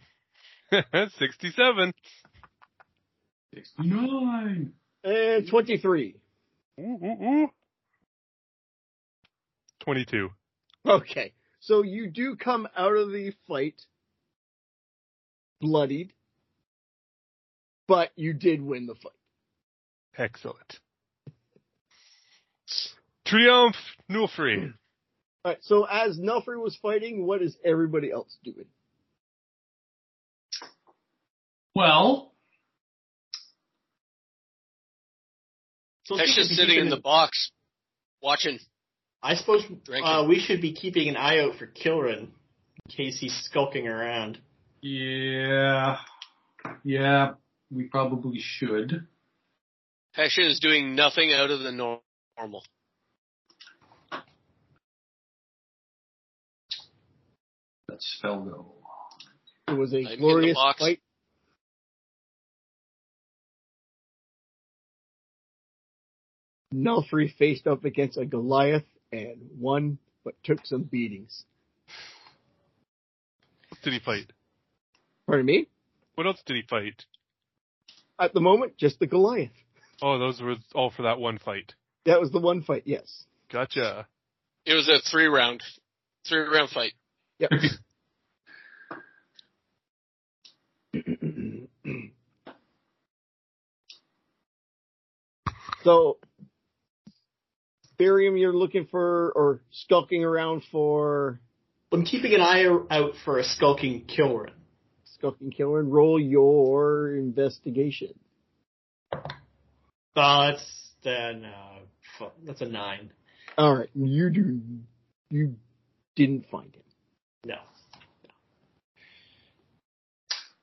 sixty-seven. sixty-nine. And twenty-three. Ooh, ooh, ooh. twenty-two. Okay. So you do come out of the fight bloodied, but you did win the fight. Excellent. Triumph, Nulfri. All right. So as Nulfri was fighting, what is everybody else doing? Well, Hesha's so sitting in the box, watching. I suppose uh, we should be keeping an eye out for Kilrin in case he's skulking around. Yeah, yeah, we probably should. Hesha is doing nothing out of the normal. That's Felgo. It was a I'm glorious fight. Nulfri faced up against a Goliath and won, but took some beatings. What did he fight? Pardon me? What else did he fight? At the moment, just the Goliath. Oh, those were all for that one fight. That was the one fight, yes. Gotcha. It was a three-round, three-round fight. Yep. So, Barium, you're looking for, or skulking around for... I'm keeping an eye out for a skulking Kilrin. Skulking Kilrin, roll your investigation. Uh, that's, then, uh, that's a nine. All right, you do, you didn't find him. No.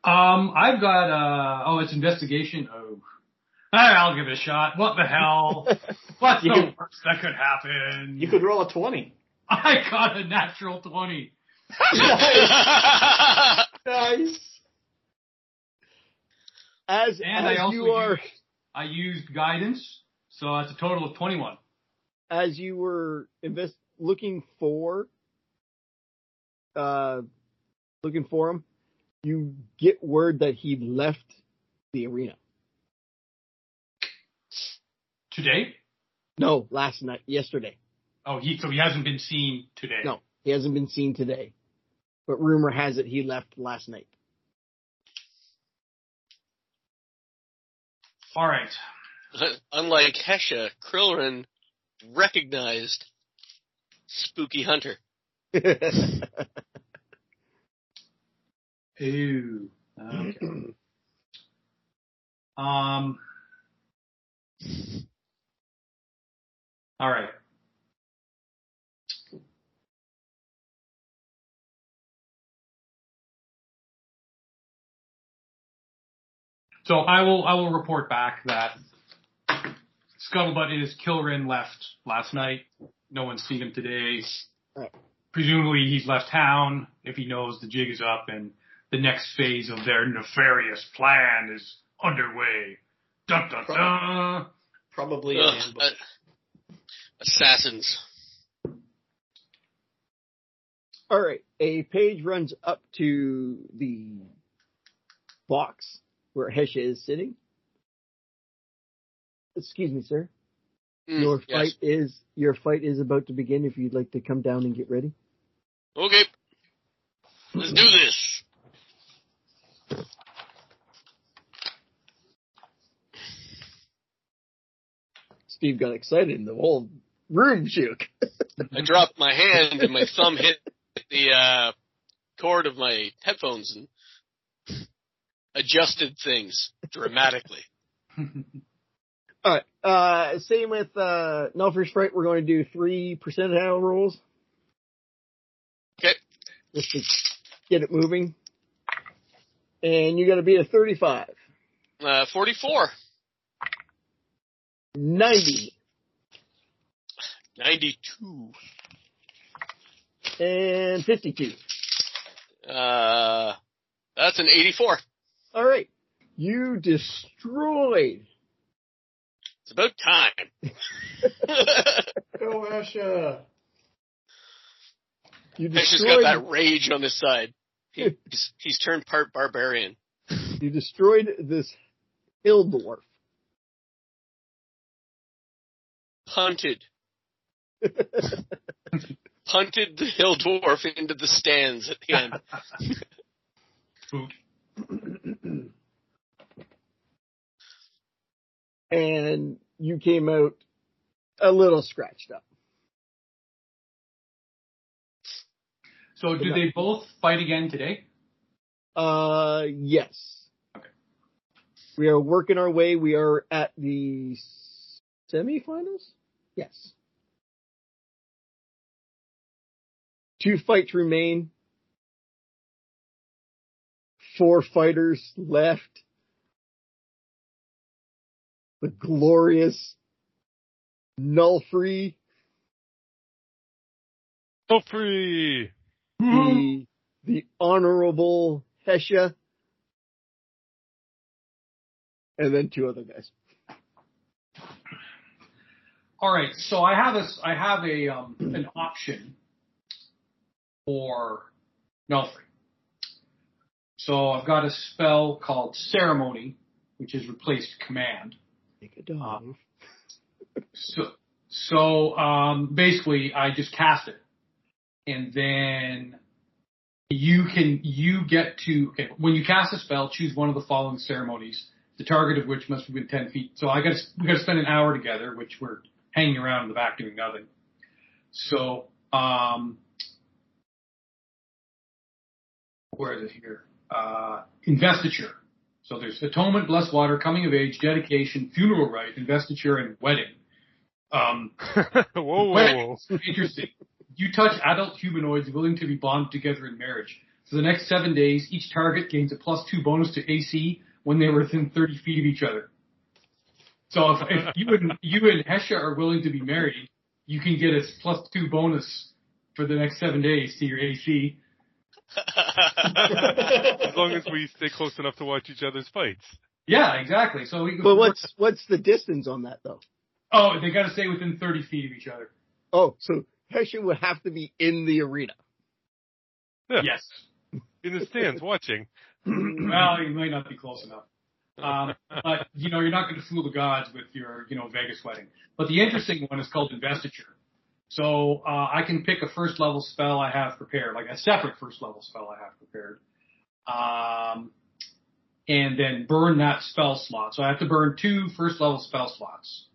no. Um, I've got, uh, oh, it's investigation. Oh. I'll give it a shot. What the hell? What's the could, worst that could happen? You could roll a twenty. I got a natural twenty. Nice. Nice. As, and as I also you are... Used, I used guidance, so that's a total of twenty-one. As you were invest- looking for uh, looking for him, you get word that he left the arena. Today? No, last night, yesterday. Oh, he so he hasn't been seen today. No, he hasn't been seen today. But rumor has it he left last night. All right. Unlike Hesha, Kilrin recognized Spooky Hunter. Ooh. Okay. um... All right. So I will I will report back that Scuttlebutt is Kilrin left last night. No one's seen him today. Right. Presumably he's left town if he knows the jig is up and the next phase of their nefarious plan is underway. Dun, dun, dun. Probably, probably Ugh, an ambush. Uh, assassins. All right. A page runs up to the box where Hesha is sitting. Excuse me, sir. Mm, your fight yes. is your fight is about to begin. If you'd like to come down and get ready. Okay. Let's do this. Steve got excited and the whole room shook. I dropped my hand and my thumb hit the uh, cord of my headphones and adjusted things dramatically. All right. Uh, same with uh, Nulfri's Fright. We're going to do three percentile rolls. Okay. Just to get it moving. And you got to be a thirty-five. Uh, forty-four. Ninety. Ninety-two. And fifty-two. Uh, that's an eighty-four. All right. You destroyed. It's about time. Go, Hesha. You destroyed. Hesha's got that rage on his side. He, he's, he's turned part barbarian. You destroyed this hill dwarf. Punted. Punted the hill dwarf into the stands at the end. And you came out a little scratched up. So do they both fight again today? Uh, yes. Okay. We are working our way. We are at the semifinals? Yes. Two fights remain. Four fighters left. The glorious Nulfri. Nulfri! The, the honorable Hesha. And then two other guys. All right, so I have a, I have a um, an option for Nulfri. So I've got a spell called Ceremony, which has replaced Command. Take a dive. Uh, so so um, basically, I just cast it, and then you can you get to okay, when you cast a spell, choose one of the following ceremonies, the target of which must be within ten feet. So I got we got to spend an hour together, which we're hanging around in the back doing nothing. So, um, where is it here? Uh, investiture. So there's atonement, blessed water, coming of age, dedication, funeral rite, investiture, and wedding. Um, whoa, whoa, wedding. whoa. Interesting. You touch adult humanoids willing to be bonded together in marriage. For the next seven days, each target gains a plus two bonus to A C when they were within thirty feet of each other. So if, if you and you and Hesha are willing to be married, you can get a plus two bonus for the next seven days to your A C. As long as we stay close enough to watch each other's fights. Yeah, exactly. So we. But what's what's the distance on that though? Oh, they got to stay within thirty feet of each other. Oh, so Hesha would have to be in the arena. Yeah. Yes, in the stands watching. Well, he might not be close enough. um, but, you know, you're not going to fool the gods with your, you know, Vegas wedding. But the interesting one is called Investiture. So uh, I can pick a first-level spell I have prepared, like a separate first-level spell I have prepared, um, and then burn that spell slot. So I have to burn two first-level spell slots.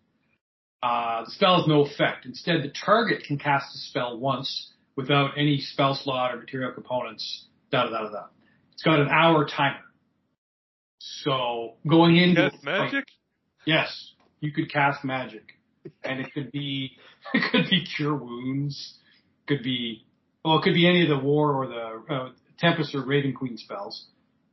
Uh, the spell has no effect. Instead, the target can cast the spell once without any spell slot or material components, da-da-da-da-da. It's got an hour timer. So going into cast magic, like, yes, you could cast magic, and it could be it could be cure wounds, could be well, it could be any of the war or the uh, tempest or Raven Queen spells.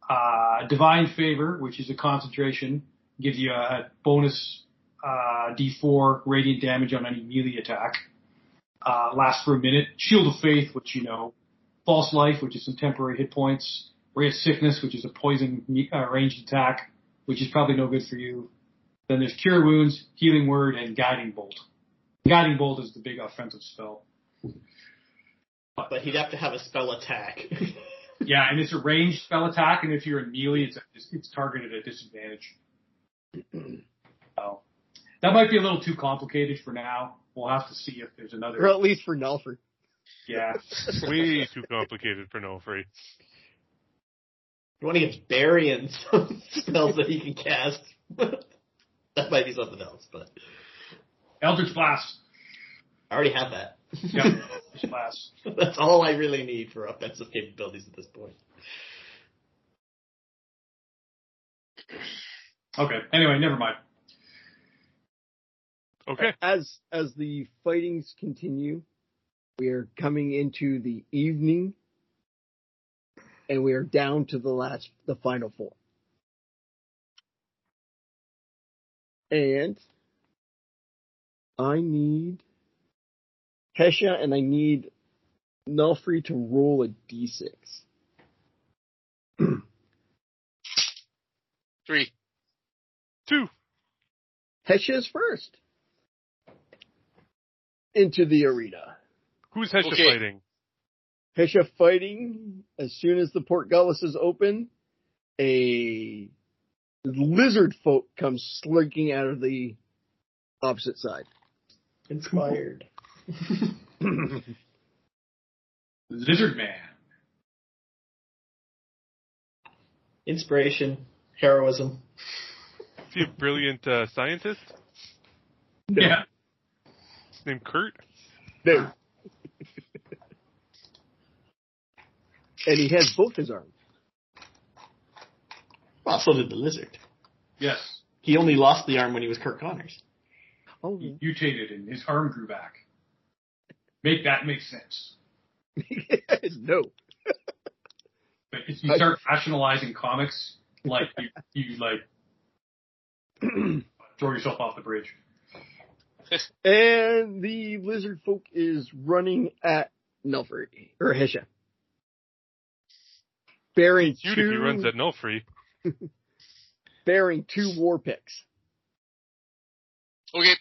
Uh, Divine Favor, which is a concentration, gives you a, a bonus uh, D four radiant damage on any melee attack. Uh, lasts for a minute. Shield of Faith, which you know, False Life, which is some temporary hit points. Ray of Sickness, which is a poison uh, ranged attack, which is probably no good for you. Then there's Cure Wounds, Healing Word, and Guiding Bolt. Guiding Bolt is the big offensive spell. But he'd have to have a spell attack. Yeah, and it's a ranged spell attack, and if you're in melee, it's it's targeted at disadvantage. So, that might be a little too complicated for now. We'll have to see if there's another. Or at least for Nulfri. Yeah. Way too complicated for Nulfri. When he gets Barium some spells that he can cast, that might be something else. But Eldritch Blast. I already have that. Yeah, Eldritch Blast. That's all I really need for offensive capabilities at this point. Okay. Anyway, never mind. Okay. As as the fightings continue, we are coming into the evening. And we are down to the last, the final four. And I need Hesha and I need Nulfri to roll a d six. Three. Two. Hesha is first. Into the arena. Who's Hesha okay. fighting? Hesha fighting, as soon as the portcullis is open, a lizard folk comes slinking out of the opposite side. Inspired. Lizard man. Inspiration. Heroism. Is he a brilliant uh, scientist? No. Yeah. His name Kurt? No. And he has both his arms. Well, so did the lizard. Yes. He only lost the arm when he was Kirk Connors. Oh, yeah. He mutated and his arm grew back. Make that make sense. No. But if you start I... rationalizing comics, like, you, you like, throw yourself off the bridge. And the lizard folk is running at Nulfri, or Hesha. Bearing two, if he runs at Nulfri. Bearing two war picks. Okay.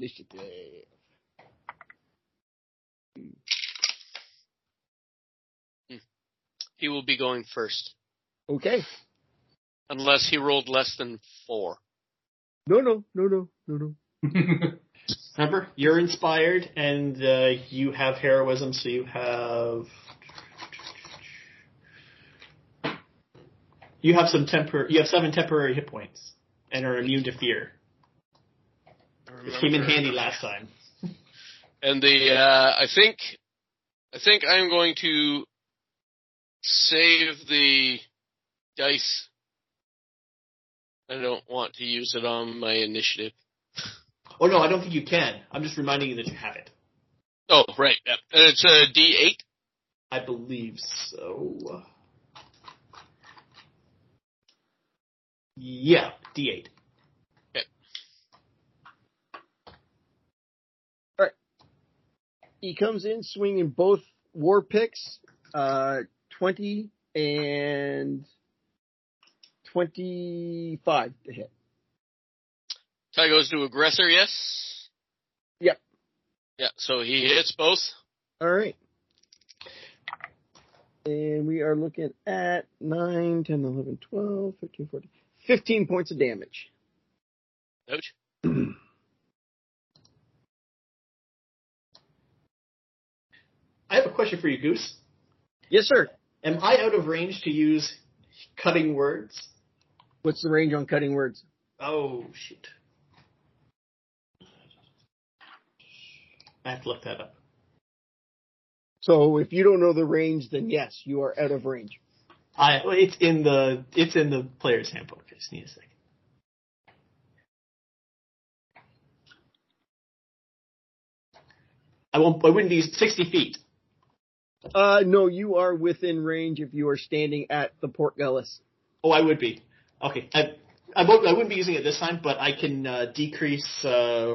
Initiative. He will be going first. Okay. Unless he rolled less than four. No, no, no, no, no, no. Remember, you're inspired, and uh, you have heroism, so you have... You have some tempor- You have seven temporary hit points, and are immune to fear. It came in handy last time. And the uh, I think I think I'm going to save the dice. I don't want to use it on my initiative. Oh no, I don't think you can. I'm just reminding you that you have it. Oh right, yep. And it's a D eight. I believe so. Yeah, D eight. Okay. All right. He comes in swinging both war picks, uh, twenty and twenty-five to hit. Tie goes to aggressor, yes? Yep. Yeah, so he hits both. All right. And we are looking at nine, ten, eleven, twelve, thirteen, fourteen. Fifteen points of damage. Ouch. I have a question for you, Goose. Yes, sir. Am I out of range to use cutting words? What's the range on cutting words? Oh, shit. I have to look that up. So if you don't know the range, then yes, you are out of range. I, well, it's in the it's in the player's handbook. I just need a second. I won't. I wouldn't be sixty feet. Uh, no, you are within range if you are standing at the portcullis. Oh, I would be. Okay, I I won't. I wouldn't be using it this time, but I can uh, decrease uh,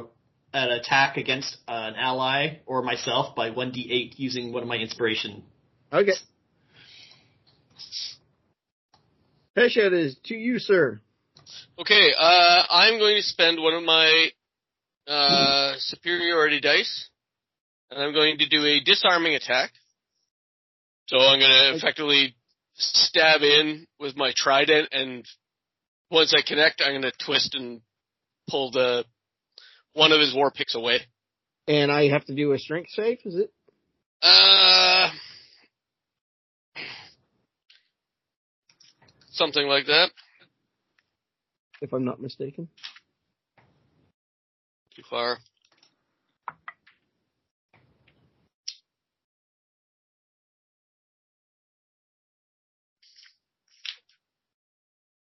an attack against uh, an ally or myself by one d eight using one of my inspiration. Okay. Hesha, it is to you, sir. Okay, uh, I'm going to spend one of my uh, superiority dice, and I'm going to do a disarming attack. So I'm going to effectively stab in with my trident, and once I connect, I'm going to twist and pull the one of his war picks away. And I have to do a strength save, is it? Uh... Something like that. If I'm not mistaken. Too far.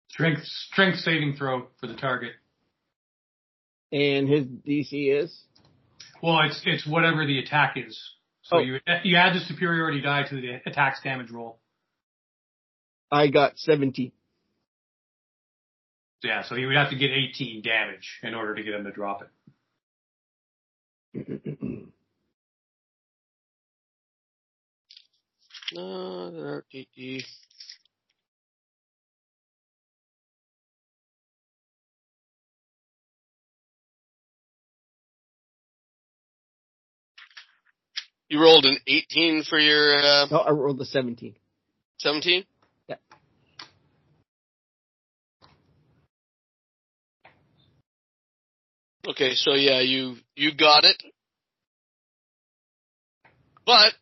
Strength strength saving throw for the target. And his D C is? Well, it's it's whatever the attack is. So oh. you you add the superiority die to the attack's damage roll. I got seventeen. Yeah, so he would have to get eighteen damage in order to get him to drop it. No, eighty. You rolled an eighteen for your... Uh... No, I rolled a seventeen. seventeen? Okay, so yeah, you you got it. But,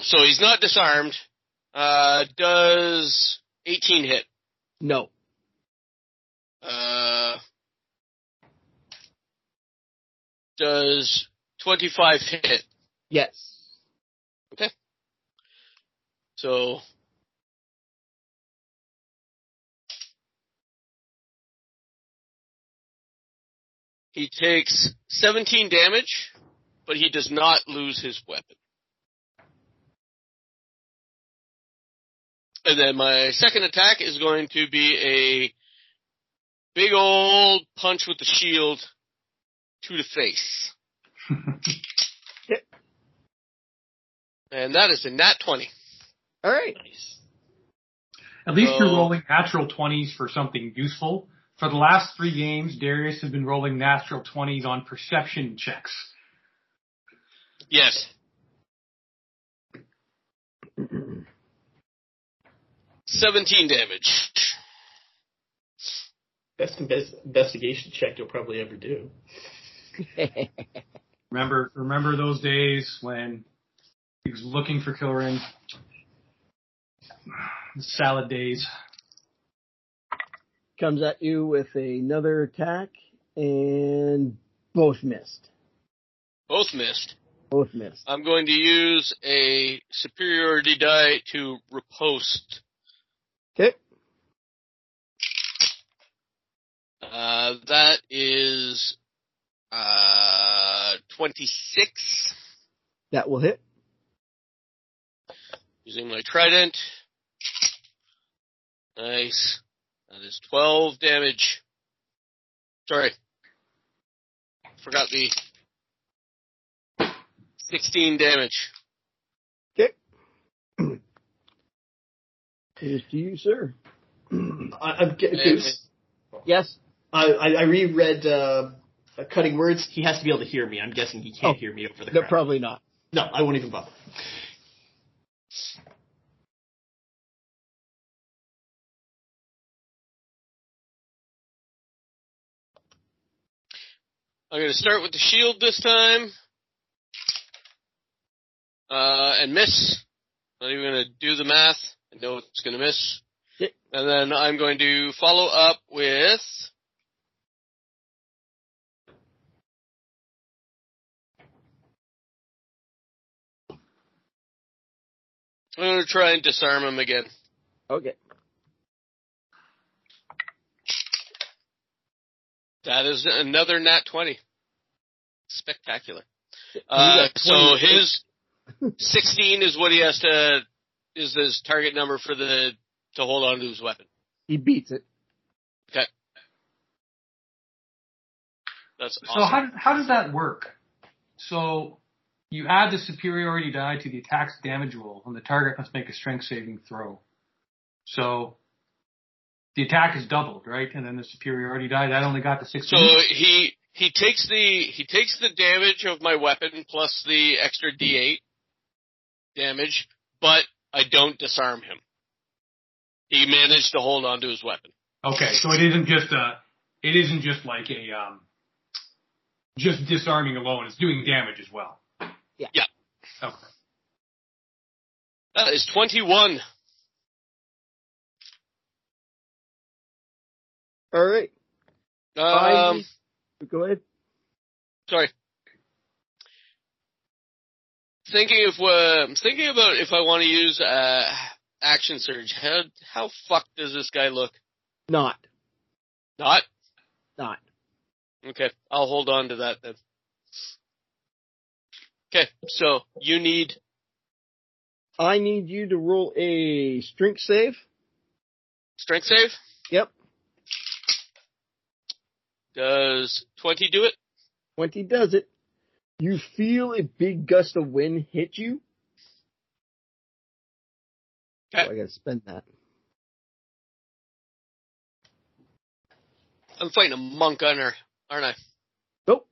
so he's not disarmed. Uh, does eighteen hit? No. Uh, does twenty-five hit? Yes. Okay. So... he takes seventeen damage, but he does not lose his weapon. And then my second attack is going to be a big old punch with the shield to the face. And that is a nat twenty. All right. Nice. At least so, you're rolling natural twenties for something useful. For the last three games, Darius has been rolling natural twenties on perception checks. Yes. seventeen damage. Best invest- investigation check you'll probably ever do. remember, remember those days when he was looking for Kilrin? The salad days. Comes at you with another attack, and both missed. Both missed. Both missed. I'm going to use a superiority die to riposte. Okay. Uh, that is uh, twenty-six. That will hit. Using my trident. Nice. That is twelve damage. Sorry. Forgot the sixteen damage. Okay. It is to you, sir. I, I'm getting Goose. Yes? I, I, I reread uh, Cutting Words. He has to be able to hear me. I'm guessing he can't oh, hear me over the crowd. No, probably not. No, I won't even bother. I'm going to start with the shield this time. Uh, and miss. I'm not even going to do the math. I know it's going to miss. Yep. And then I'm going to follow up with I'm going to try and disarm him again. Okay. That is another nat twenty. Spectacular. Uh, so his sixteen is what he has to, is his target number for the, to hold on to his weapon. He beats it. Okay. That's awesome. So how, how does that work? So you add the superiority die to the attack's damage roll, and the target must make a strength saving throw. So the attack is doubled, right? And then the superiority die, that only got the sixteen. So he he takes the he takes the damage of my weapon plus the extra D eight damage, but I don't disarm him. He managed to hold on to his weapon. Okay, so it isn't just a it isn't just like a um just disarming alone, it's doing damage as well. Yeah. Yeah. Okay. That is twenty-one. All right. Um, Go ahead. Sorry. Thinking if uh, I'm thinking about if I want to use uh, action surge. How how fucked does this guy look? Not. Not. Not. Okay, I'll hold on to that then. Okay, so you need. I need you to roll a strength save. Strength save. Yep. Does twenty do it? twenty does it. You feel a big gust of wind hit you. Okay. Oh, I gotta spend that. I'm fighting a monk hunter, aren't I? Nope.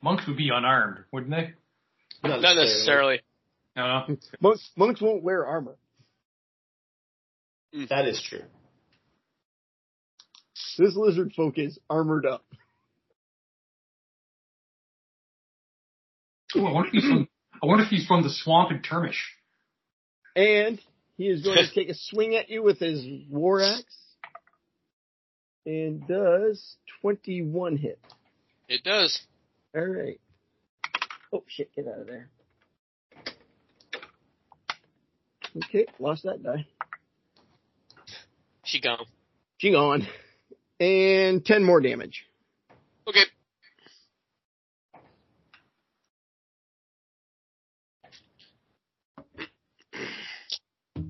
Monks would be unarmed, wouldn't they? Not, Not necessarily. necessarily. No, no. Monks, monks won't wear armor. Mm. That is true. This lizard folk is armored up. Ooh, I, wonder if he's from, I wonder if he's from the swamp in Termish. And he is going to take a swing at you with his war axe. And does twenty-one hit. It does. All right. Oh, shit, get out of there. Okay, lost that die. She gone. She gone. And ten more damage. Okay.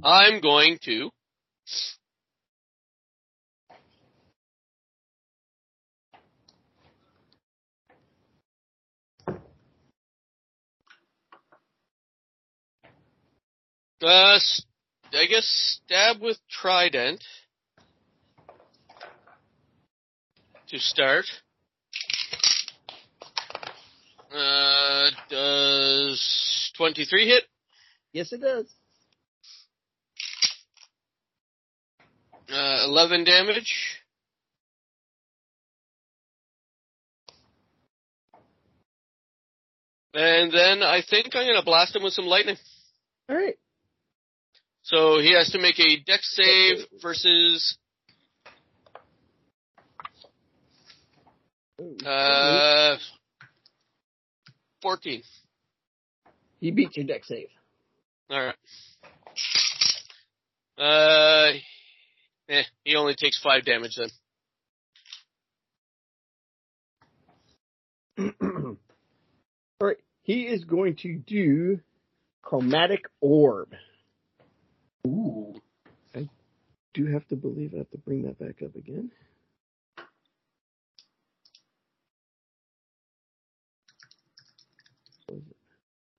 I'm going to Uh, I guess stab with trident. to start. Uh, does twenty-three hit? Yes, it does. Uh, eleven damage. And then I think I'm going to blast him with some lightning. All right. So he has to make a dex save versus uh, fourteen. He beat your dex save. All right. Uh, eh, he only takes five damage then. All right. He is going to do Chromatic Orb. Ooh. I do have to believe I have to bring that back up again.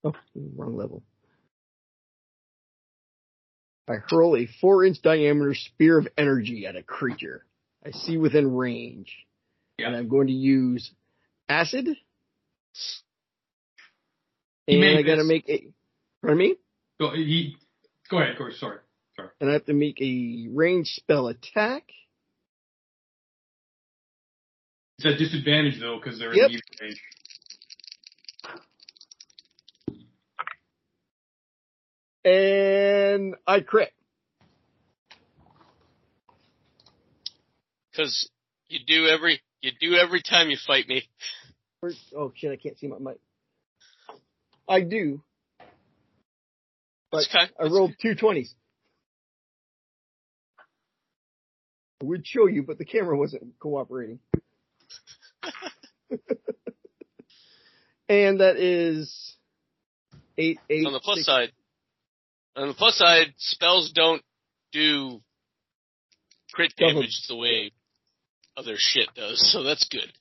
Oh, wrong level. I hurl a four-inch diameter spear of energy at a creature I see within range. Yep. And I'm going to use acid. And I got to make a... Pardon me? Go, he... Go ahead, go ahead. Sorry. Sorry. And I have to make a ranged spell attack. It's at disadvantage, though, because they're yep. in the range. And I crit. Because you do every you do every time you fight me. Oh, shit, I can't see my mic. I do. But okay. I rolled two twenties. I would show you, but the camera wasn't cooperating. And that is eight, eight. On the plus six. Side, on the plus side, spells don't do crit damage the way other shit does, so that's good.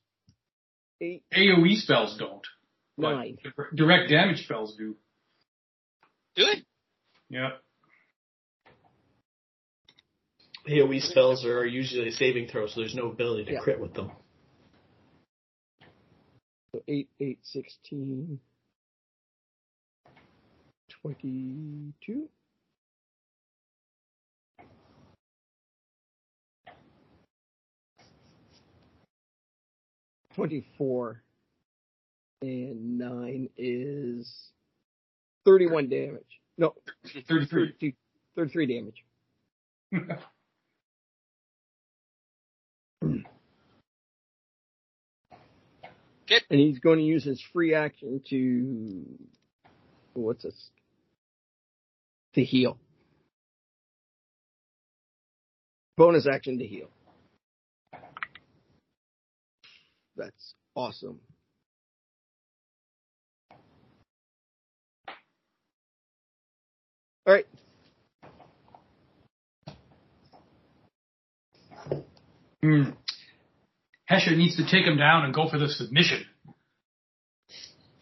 Eight, A O E spells don't. Nine. Direct damage spells do. Do they? Yeah. A O E spells are usually a saving throw, so there's no ability to yeah. crit with them. So eight, eight, sixteen, twenty-two. twenty-four. And nine is... thirty-one damage. No. thirty-three. thirty-three damage. And he's going to use his free action to... What's this? To heal. Bonus action to heal. That's awesome. All right. Mm. Hesha needs to take him down and go for the submission.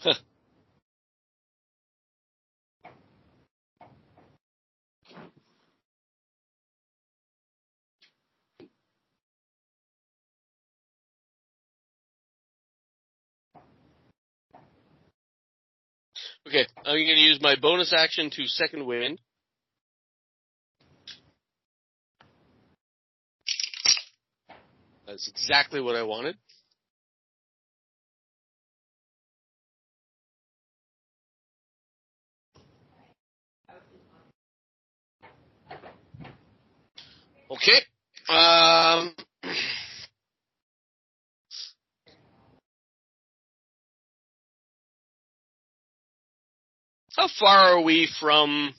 Huh. Okay, I'm going to use my bonus action to second wind. That's exactly what I wanted. Okay. Um... How far are we from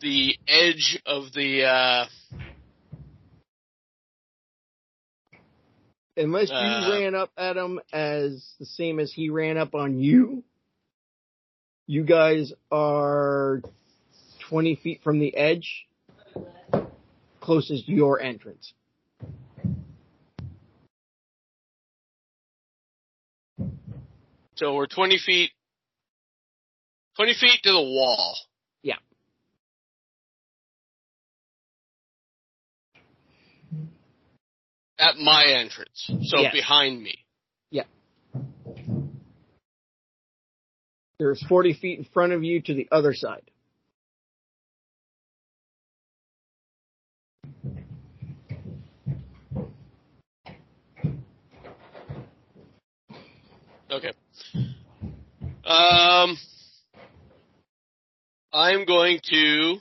the edge of the, uh... Unless you uh, ran up at him as the same as he ran up on you, you guys are twenty feet from the edge, closest to your entrance. So we're twenty feet Twenty feet to the wall. Yeah. At my entrance, so yes. Behind me. Yeah. There's forty feet in front of you to the other side. Okay. Um, I'm going to...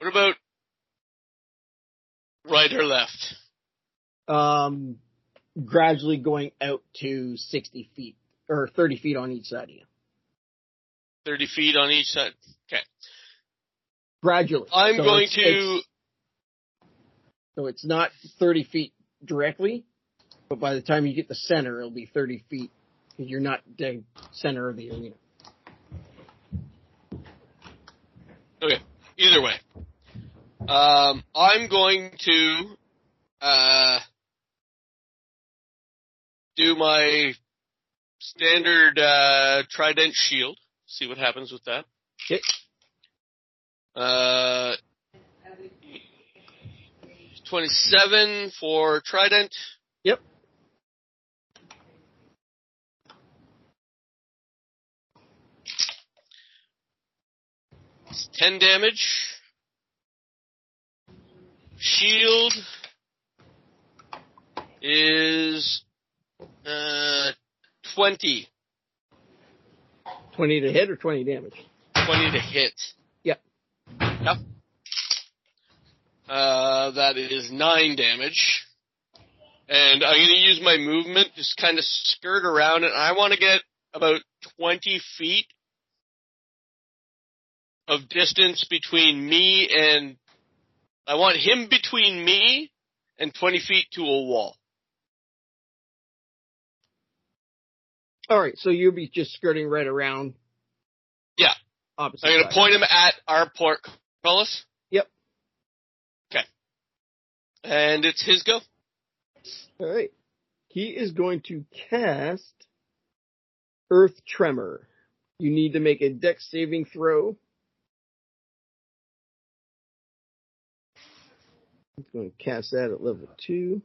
What about right or left? Um, gradually going out to sixty feet, or thirty feet on each side of you. thirty feet on each side? Okay. Gradually. I'm so going it's, to... It's, so it's not thirty feet directly, but by the time you get the center, it'll be thirty feet, because you're not the center of the arena. Okay. Either way. Um, I'm going to uh, do my standard uh, trident shield. See what happens with that. Okay. Uh, twenty-seven for trident. Yep. It's ten damage. Shield is uh, twenty. twenty to hit or twenty damage? twenty to hit. Yep. Yep. Uh, that is nine damage. And I'm going to use my movement, just kind of skirt around it. I want to get about twenty feet of distance between me and... I want him between me and twenty feet to a wall. All right, so you'll be just skirting right around. Yeah. Opposite I'm going to point him at our portcullis. Yep. Okay. And it's his go. All right. He is going to cast Earth Tremor. You need to make a dex saving throw. I'm going to cast that at level two.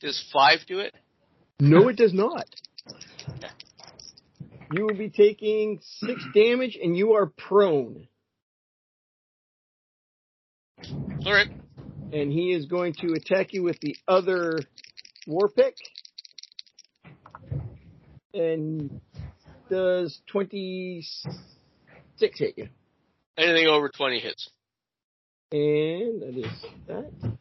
Does five do it? No, it does not. You will be taking six damage, and you are prone. All right. And he is going to attack you with the other war pick. And does twenty-six hit you? Anything over twenty hits. And that is that.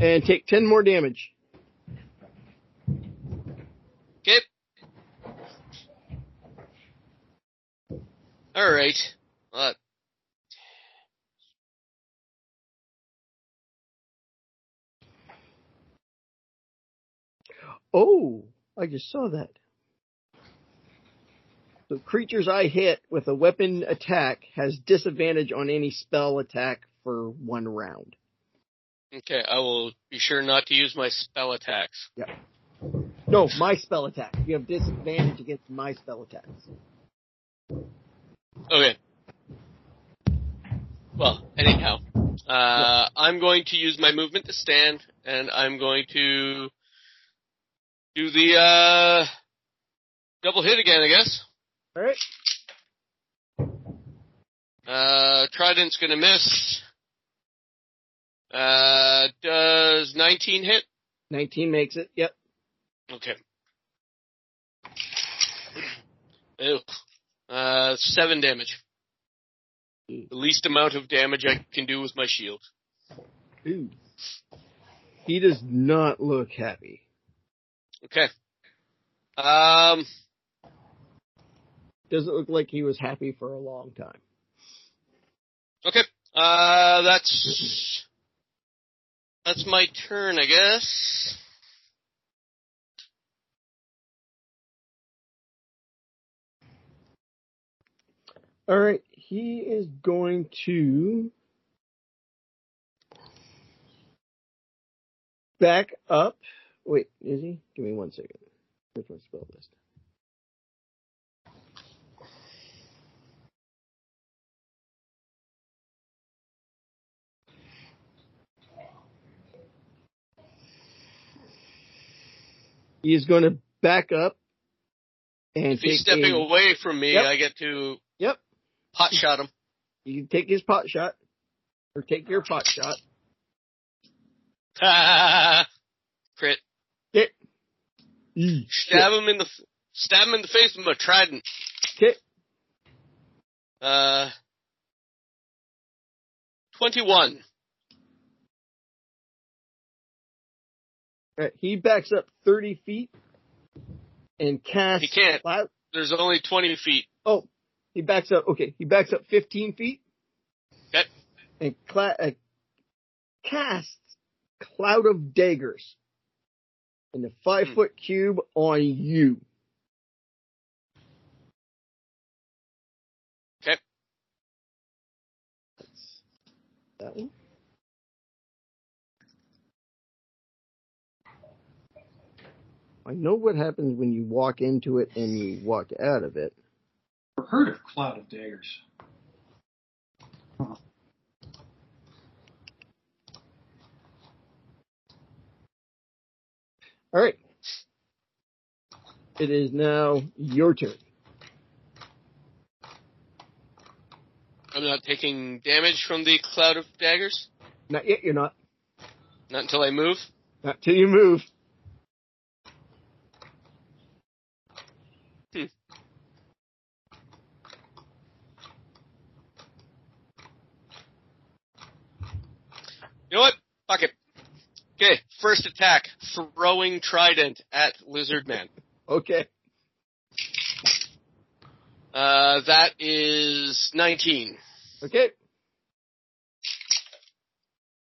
And take ten more damage. Okay. All right. Uh, Oh, I just saw that. So creatures I hit with a weapon attack has disadvantage on any spell attack for one round. Okay, I will be sure not to use my spell attacks. Yeah. No, my spell attack. You have disadvantage against my spell attacks. Okay. Well, anyhow, uh, yeah. I'm going to use my movement to stand, and I'm going to... do the uh, double hit again, I guess. All right. Uh, Trident's going to miss. Uh, does nineteen hit? nineteen makes it, yep. Okay. Ew. Uh, seven damage. The least amount of damage I can do with my shield. Ooh. He does not look happy. Okay. Um, doesn't look like he was happy for a long time. Okay. Uh, that's that's my turn, I guess. All right. He is going to back up. Wait, is he? Give me one second. Where's my spell list? He is going to back up. And if he's stepping a, away from me, yep. I get to yep. pot shot him. You can take his pot shot, or take your pot shot. Ah, crit. Hit. Stab Hit. him in the stab him in the face with my trident. Hit. Uh, twenty-one. All right, he backs up thirty feet and casts. He can't. Five. There's only twenty feet. Oh, he backs up. Okay, he backs up fifteen feet. Okay. And cla- uh, casts Cloud of Daggers in a five hmm. foot cube on you. Okay. That's that one. I know what happens when you walk into it and you walk out of it. I've heard of Cloud of Daggers. Huh. All right. It is now your turn. I'm not taking damage from the Cloud of Daggers? Not yet, you're not. Not until I move? Not until you move. You know what? Fuck it. Okay, first attack. Throwing trident at Lizard Man. Okay. Uh, that is nineteen. Okay.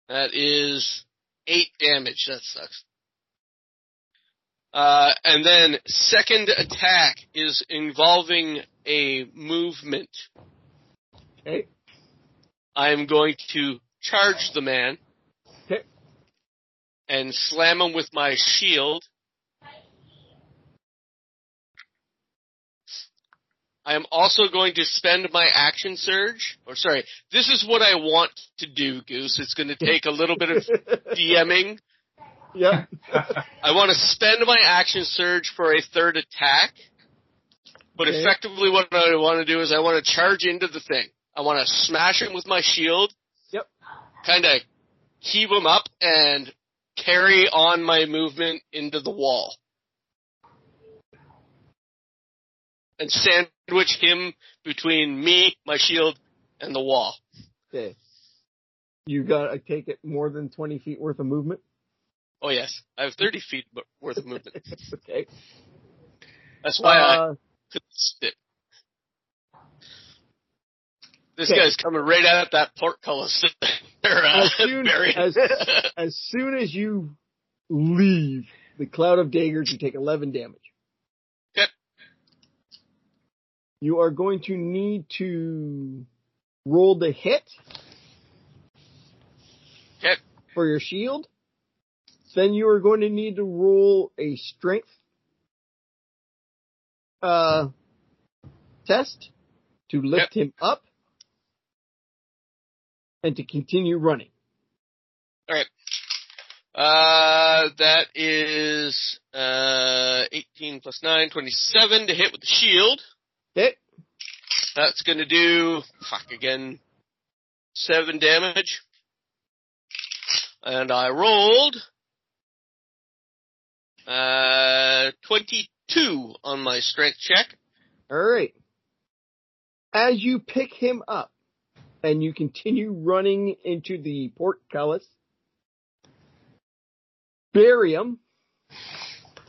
That is eight damage. That sucks. Uh, and then second attack is involving a movement. Okay. I am going to charge the man. And slam him with my shield. I am also going to spend my action surge. Or sorry, this is what I want to do, Goose. It's going to take a little bit of DMing. Yeah. I want to spend my action surge for a third attack. But okay. Effectively what I want to do is I want to charge into the thing. I want to smash him with my shield. Yep. Kind of heave him up and carry on my movement into the wall. And sandwich him between me, my shield, and the wall. Okay. You got, I take it, more than twenty feet worth of movement? Oh, yes. I have thirty feet worth of movement. Okay. That's why uh, I couldn't sit. This okay. guy's coming right out at that portcullis. As soon as, as soon as you leave the Cloud of Daggers, you take eleven damage. Yep. You are going to need to roll the hit yep. for your shield. Then you are going to need to roll a strength uh, test to lift yep. him up. And to continue running. All right. Uh, that is uh, eighteen plus nine, twenty-seven to hit with the shield. Hit. That's going to do, fuck again, seven damage. And I rolled uh, twenty-two on my strength check. All right. As you pick him up, and you continue running into the portcullis. Barium.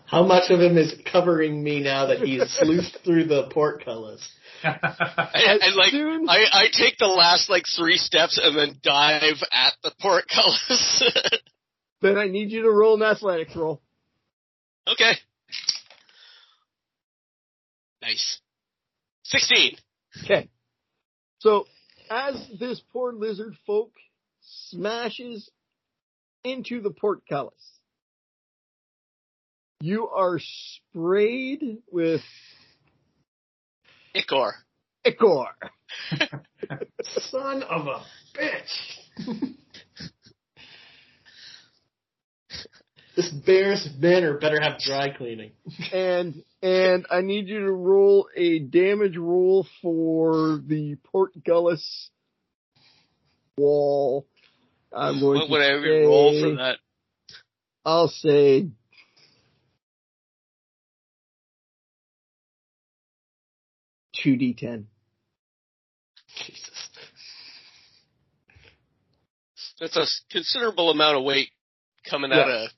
How much of him is covering me now that he's sluiced through the portcullis? I, I, like, soon... I, I take the last like three steps and then dive at the portcullis. Then I need you to roll an athletics roll. Okay. Nice. sixteen. Okay. So... as this poor lizard folk smashes into the portcullis, You are sprayed with... Ichor. Ichor. Son of a bitch. This bear's manor better have dry cleaning. And and I need you to roll a damage roll for the Portcullis wall. I'm going what to would say, I roll for that? I'll say two d ten. Jesus. That's a considerable amount of weight coming yeah. out of...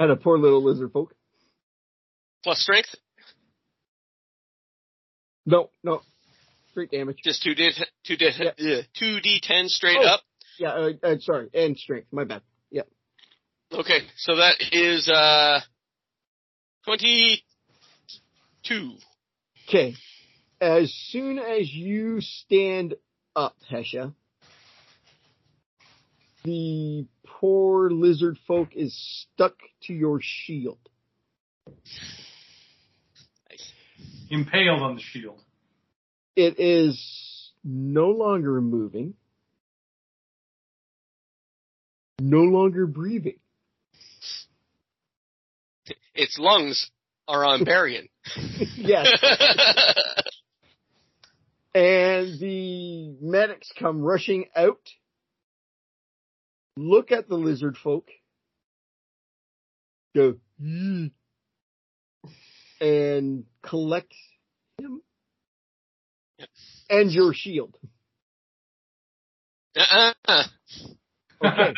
Out of poor little lizard folk. Plus strength? No, no. Straight damage. Just two d ten yeah. uh, straight oh. up? Yeah, uh, uh, sorry. And strength. My bad. Yeah. Okay, so that is uh, twenty-two. Okay. As soon as you stand up, Hesha, the poor lizard folk is stuck to your shield. Nice. Impaled on the shield. It is no longer moving. No longer breathing. Its lungs are on Barium. Yes. And the medics come rushing out. Look at the lizard folk. Go. Mm, and collect him. Yep. And your shield. Uh-uh. Okay.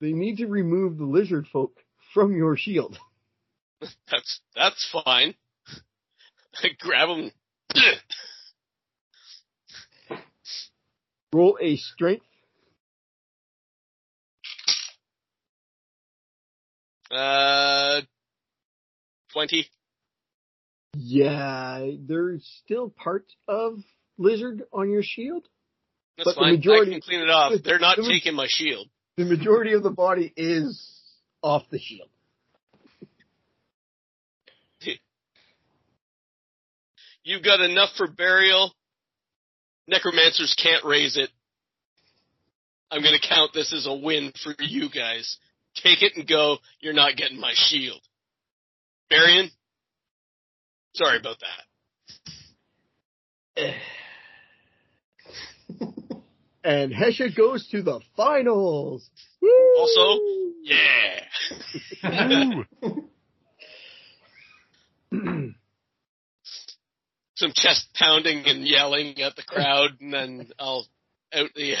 They need to remove the lizard folk from your shield. That's, that's fine. I grab them. Roll a strength. Uh, twenty. Yeah, there's still parts of lizard on your shield. That's but fine. The majority, I can clean it off. They're not the, taking my shield. The majority of the body is off the shield. You've got enough for burial. Necromancers can't raise it. I'm going to count this as a win for you guys. Take it and go. You're not getting my shield. Barium, sorry about that. And Hesha goes to the finals. Woo! Also, yeah. Some chest pounding and yelling at the crowd, and then I'll out the...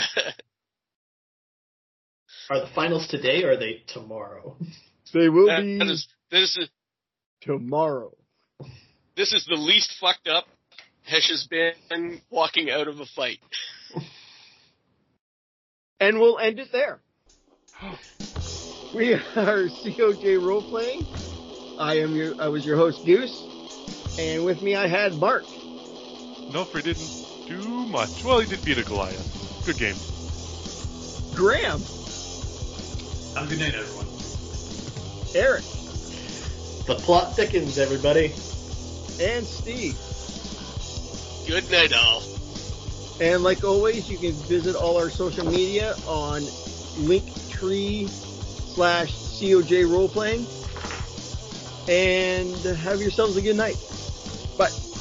Are the finals today or are they tomorrow? They will that, be that is, this is, tomorrow. This is the least fucked up Hesha's been walking out of a fight. And we'll end it there. We are C O J Roleplaying. I am your I was your host, Goose. And with me I had Mark. Nulfri didn't do much. Well, he did beat a Goliath. Good game. Graham. Have a good night, everyone. Eric. The plot thickens, everybody. And Steve. Good night, all. And like always, you can visit all our social media on linktree slash COJ Roleplaying. And have yourselves a good night. Bye.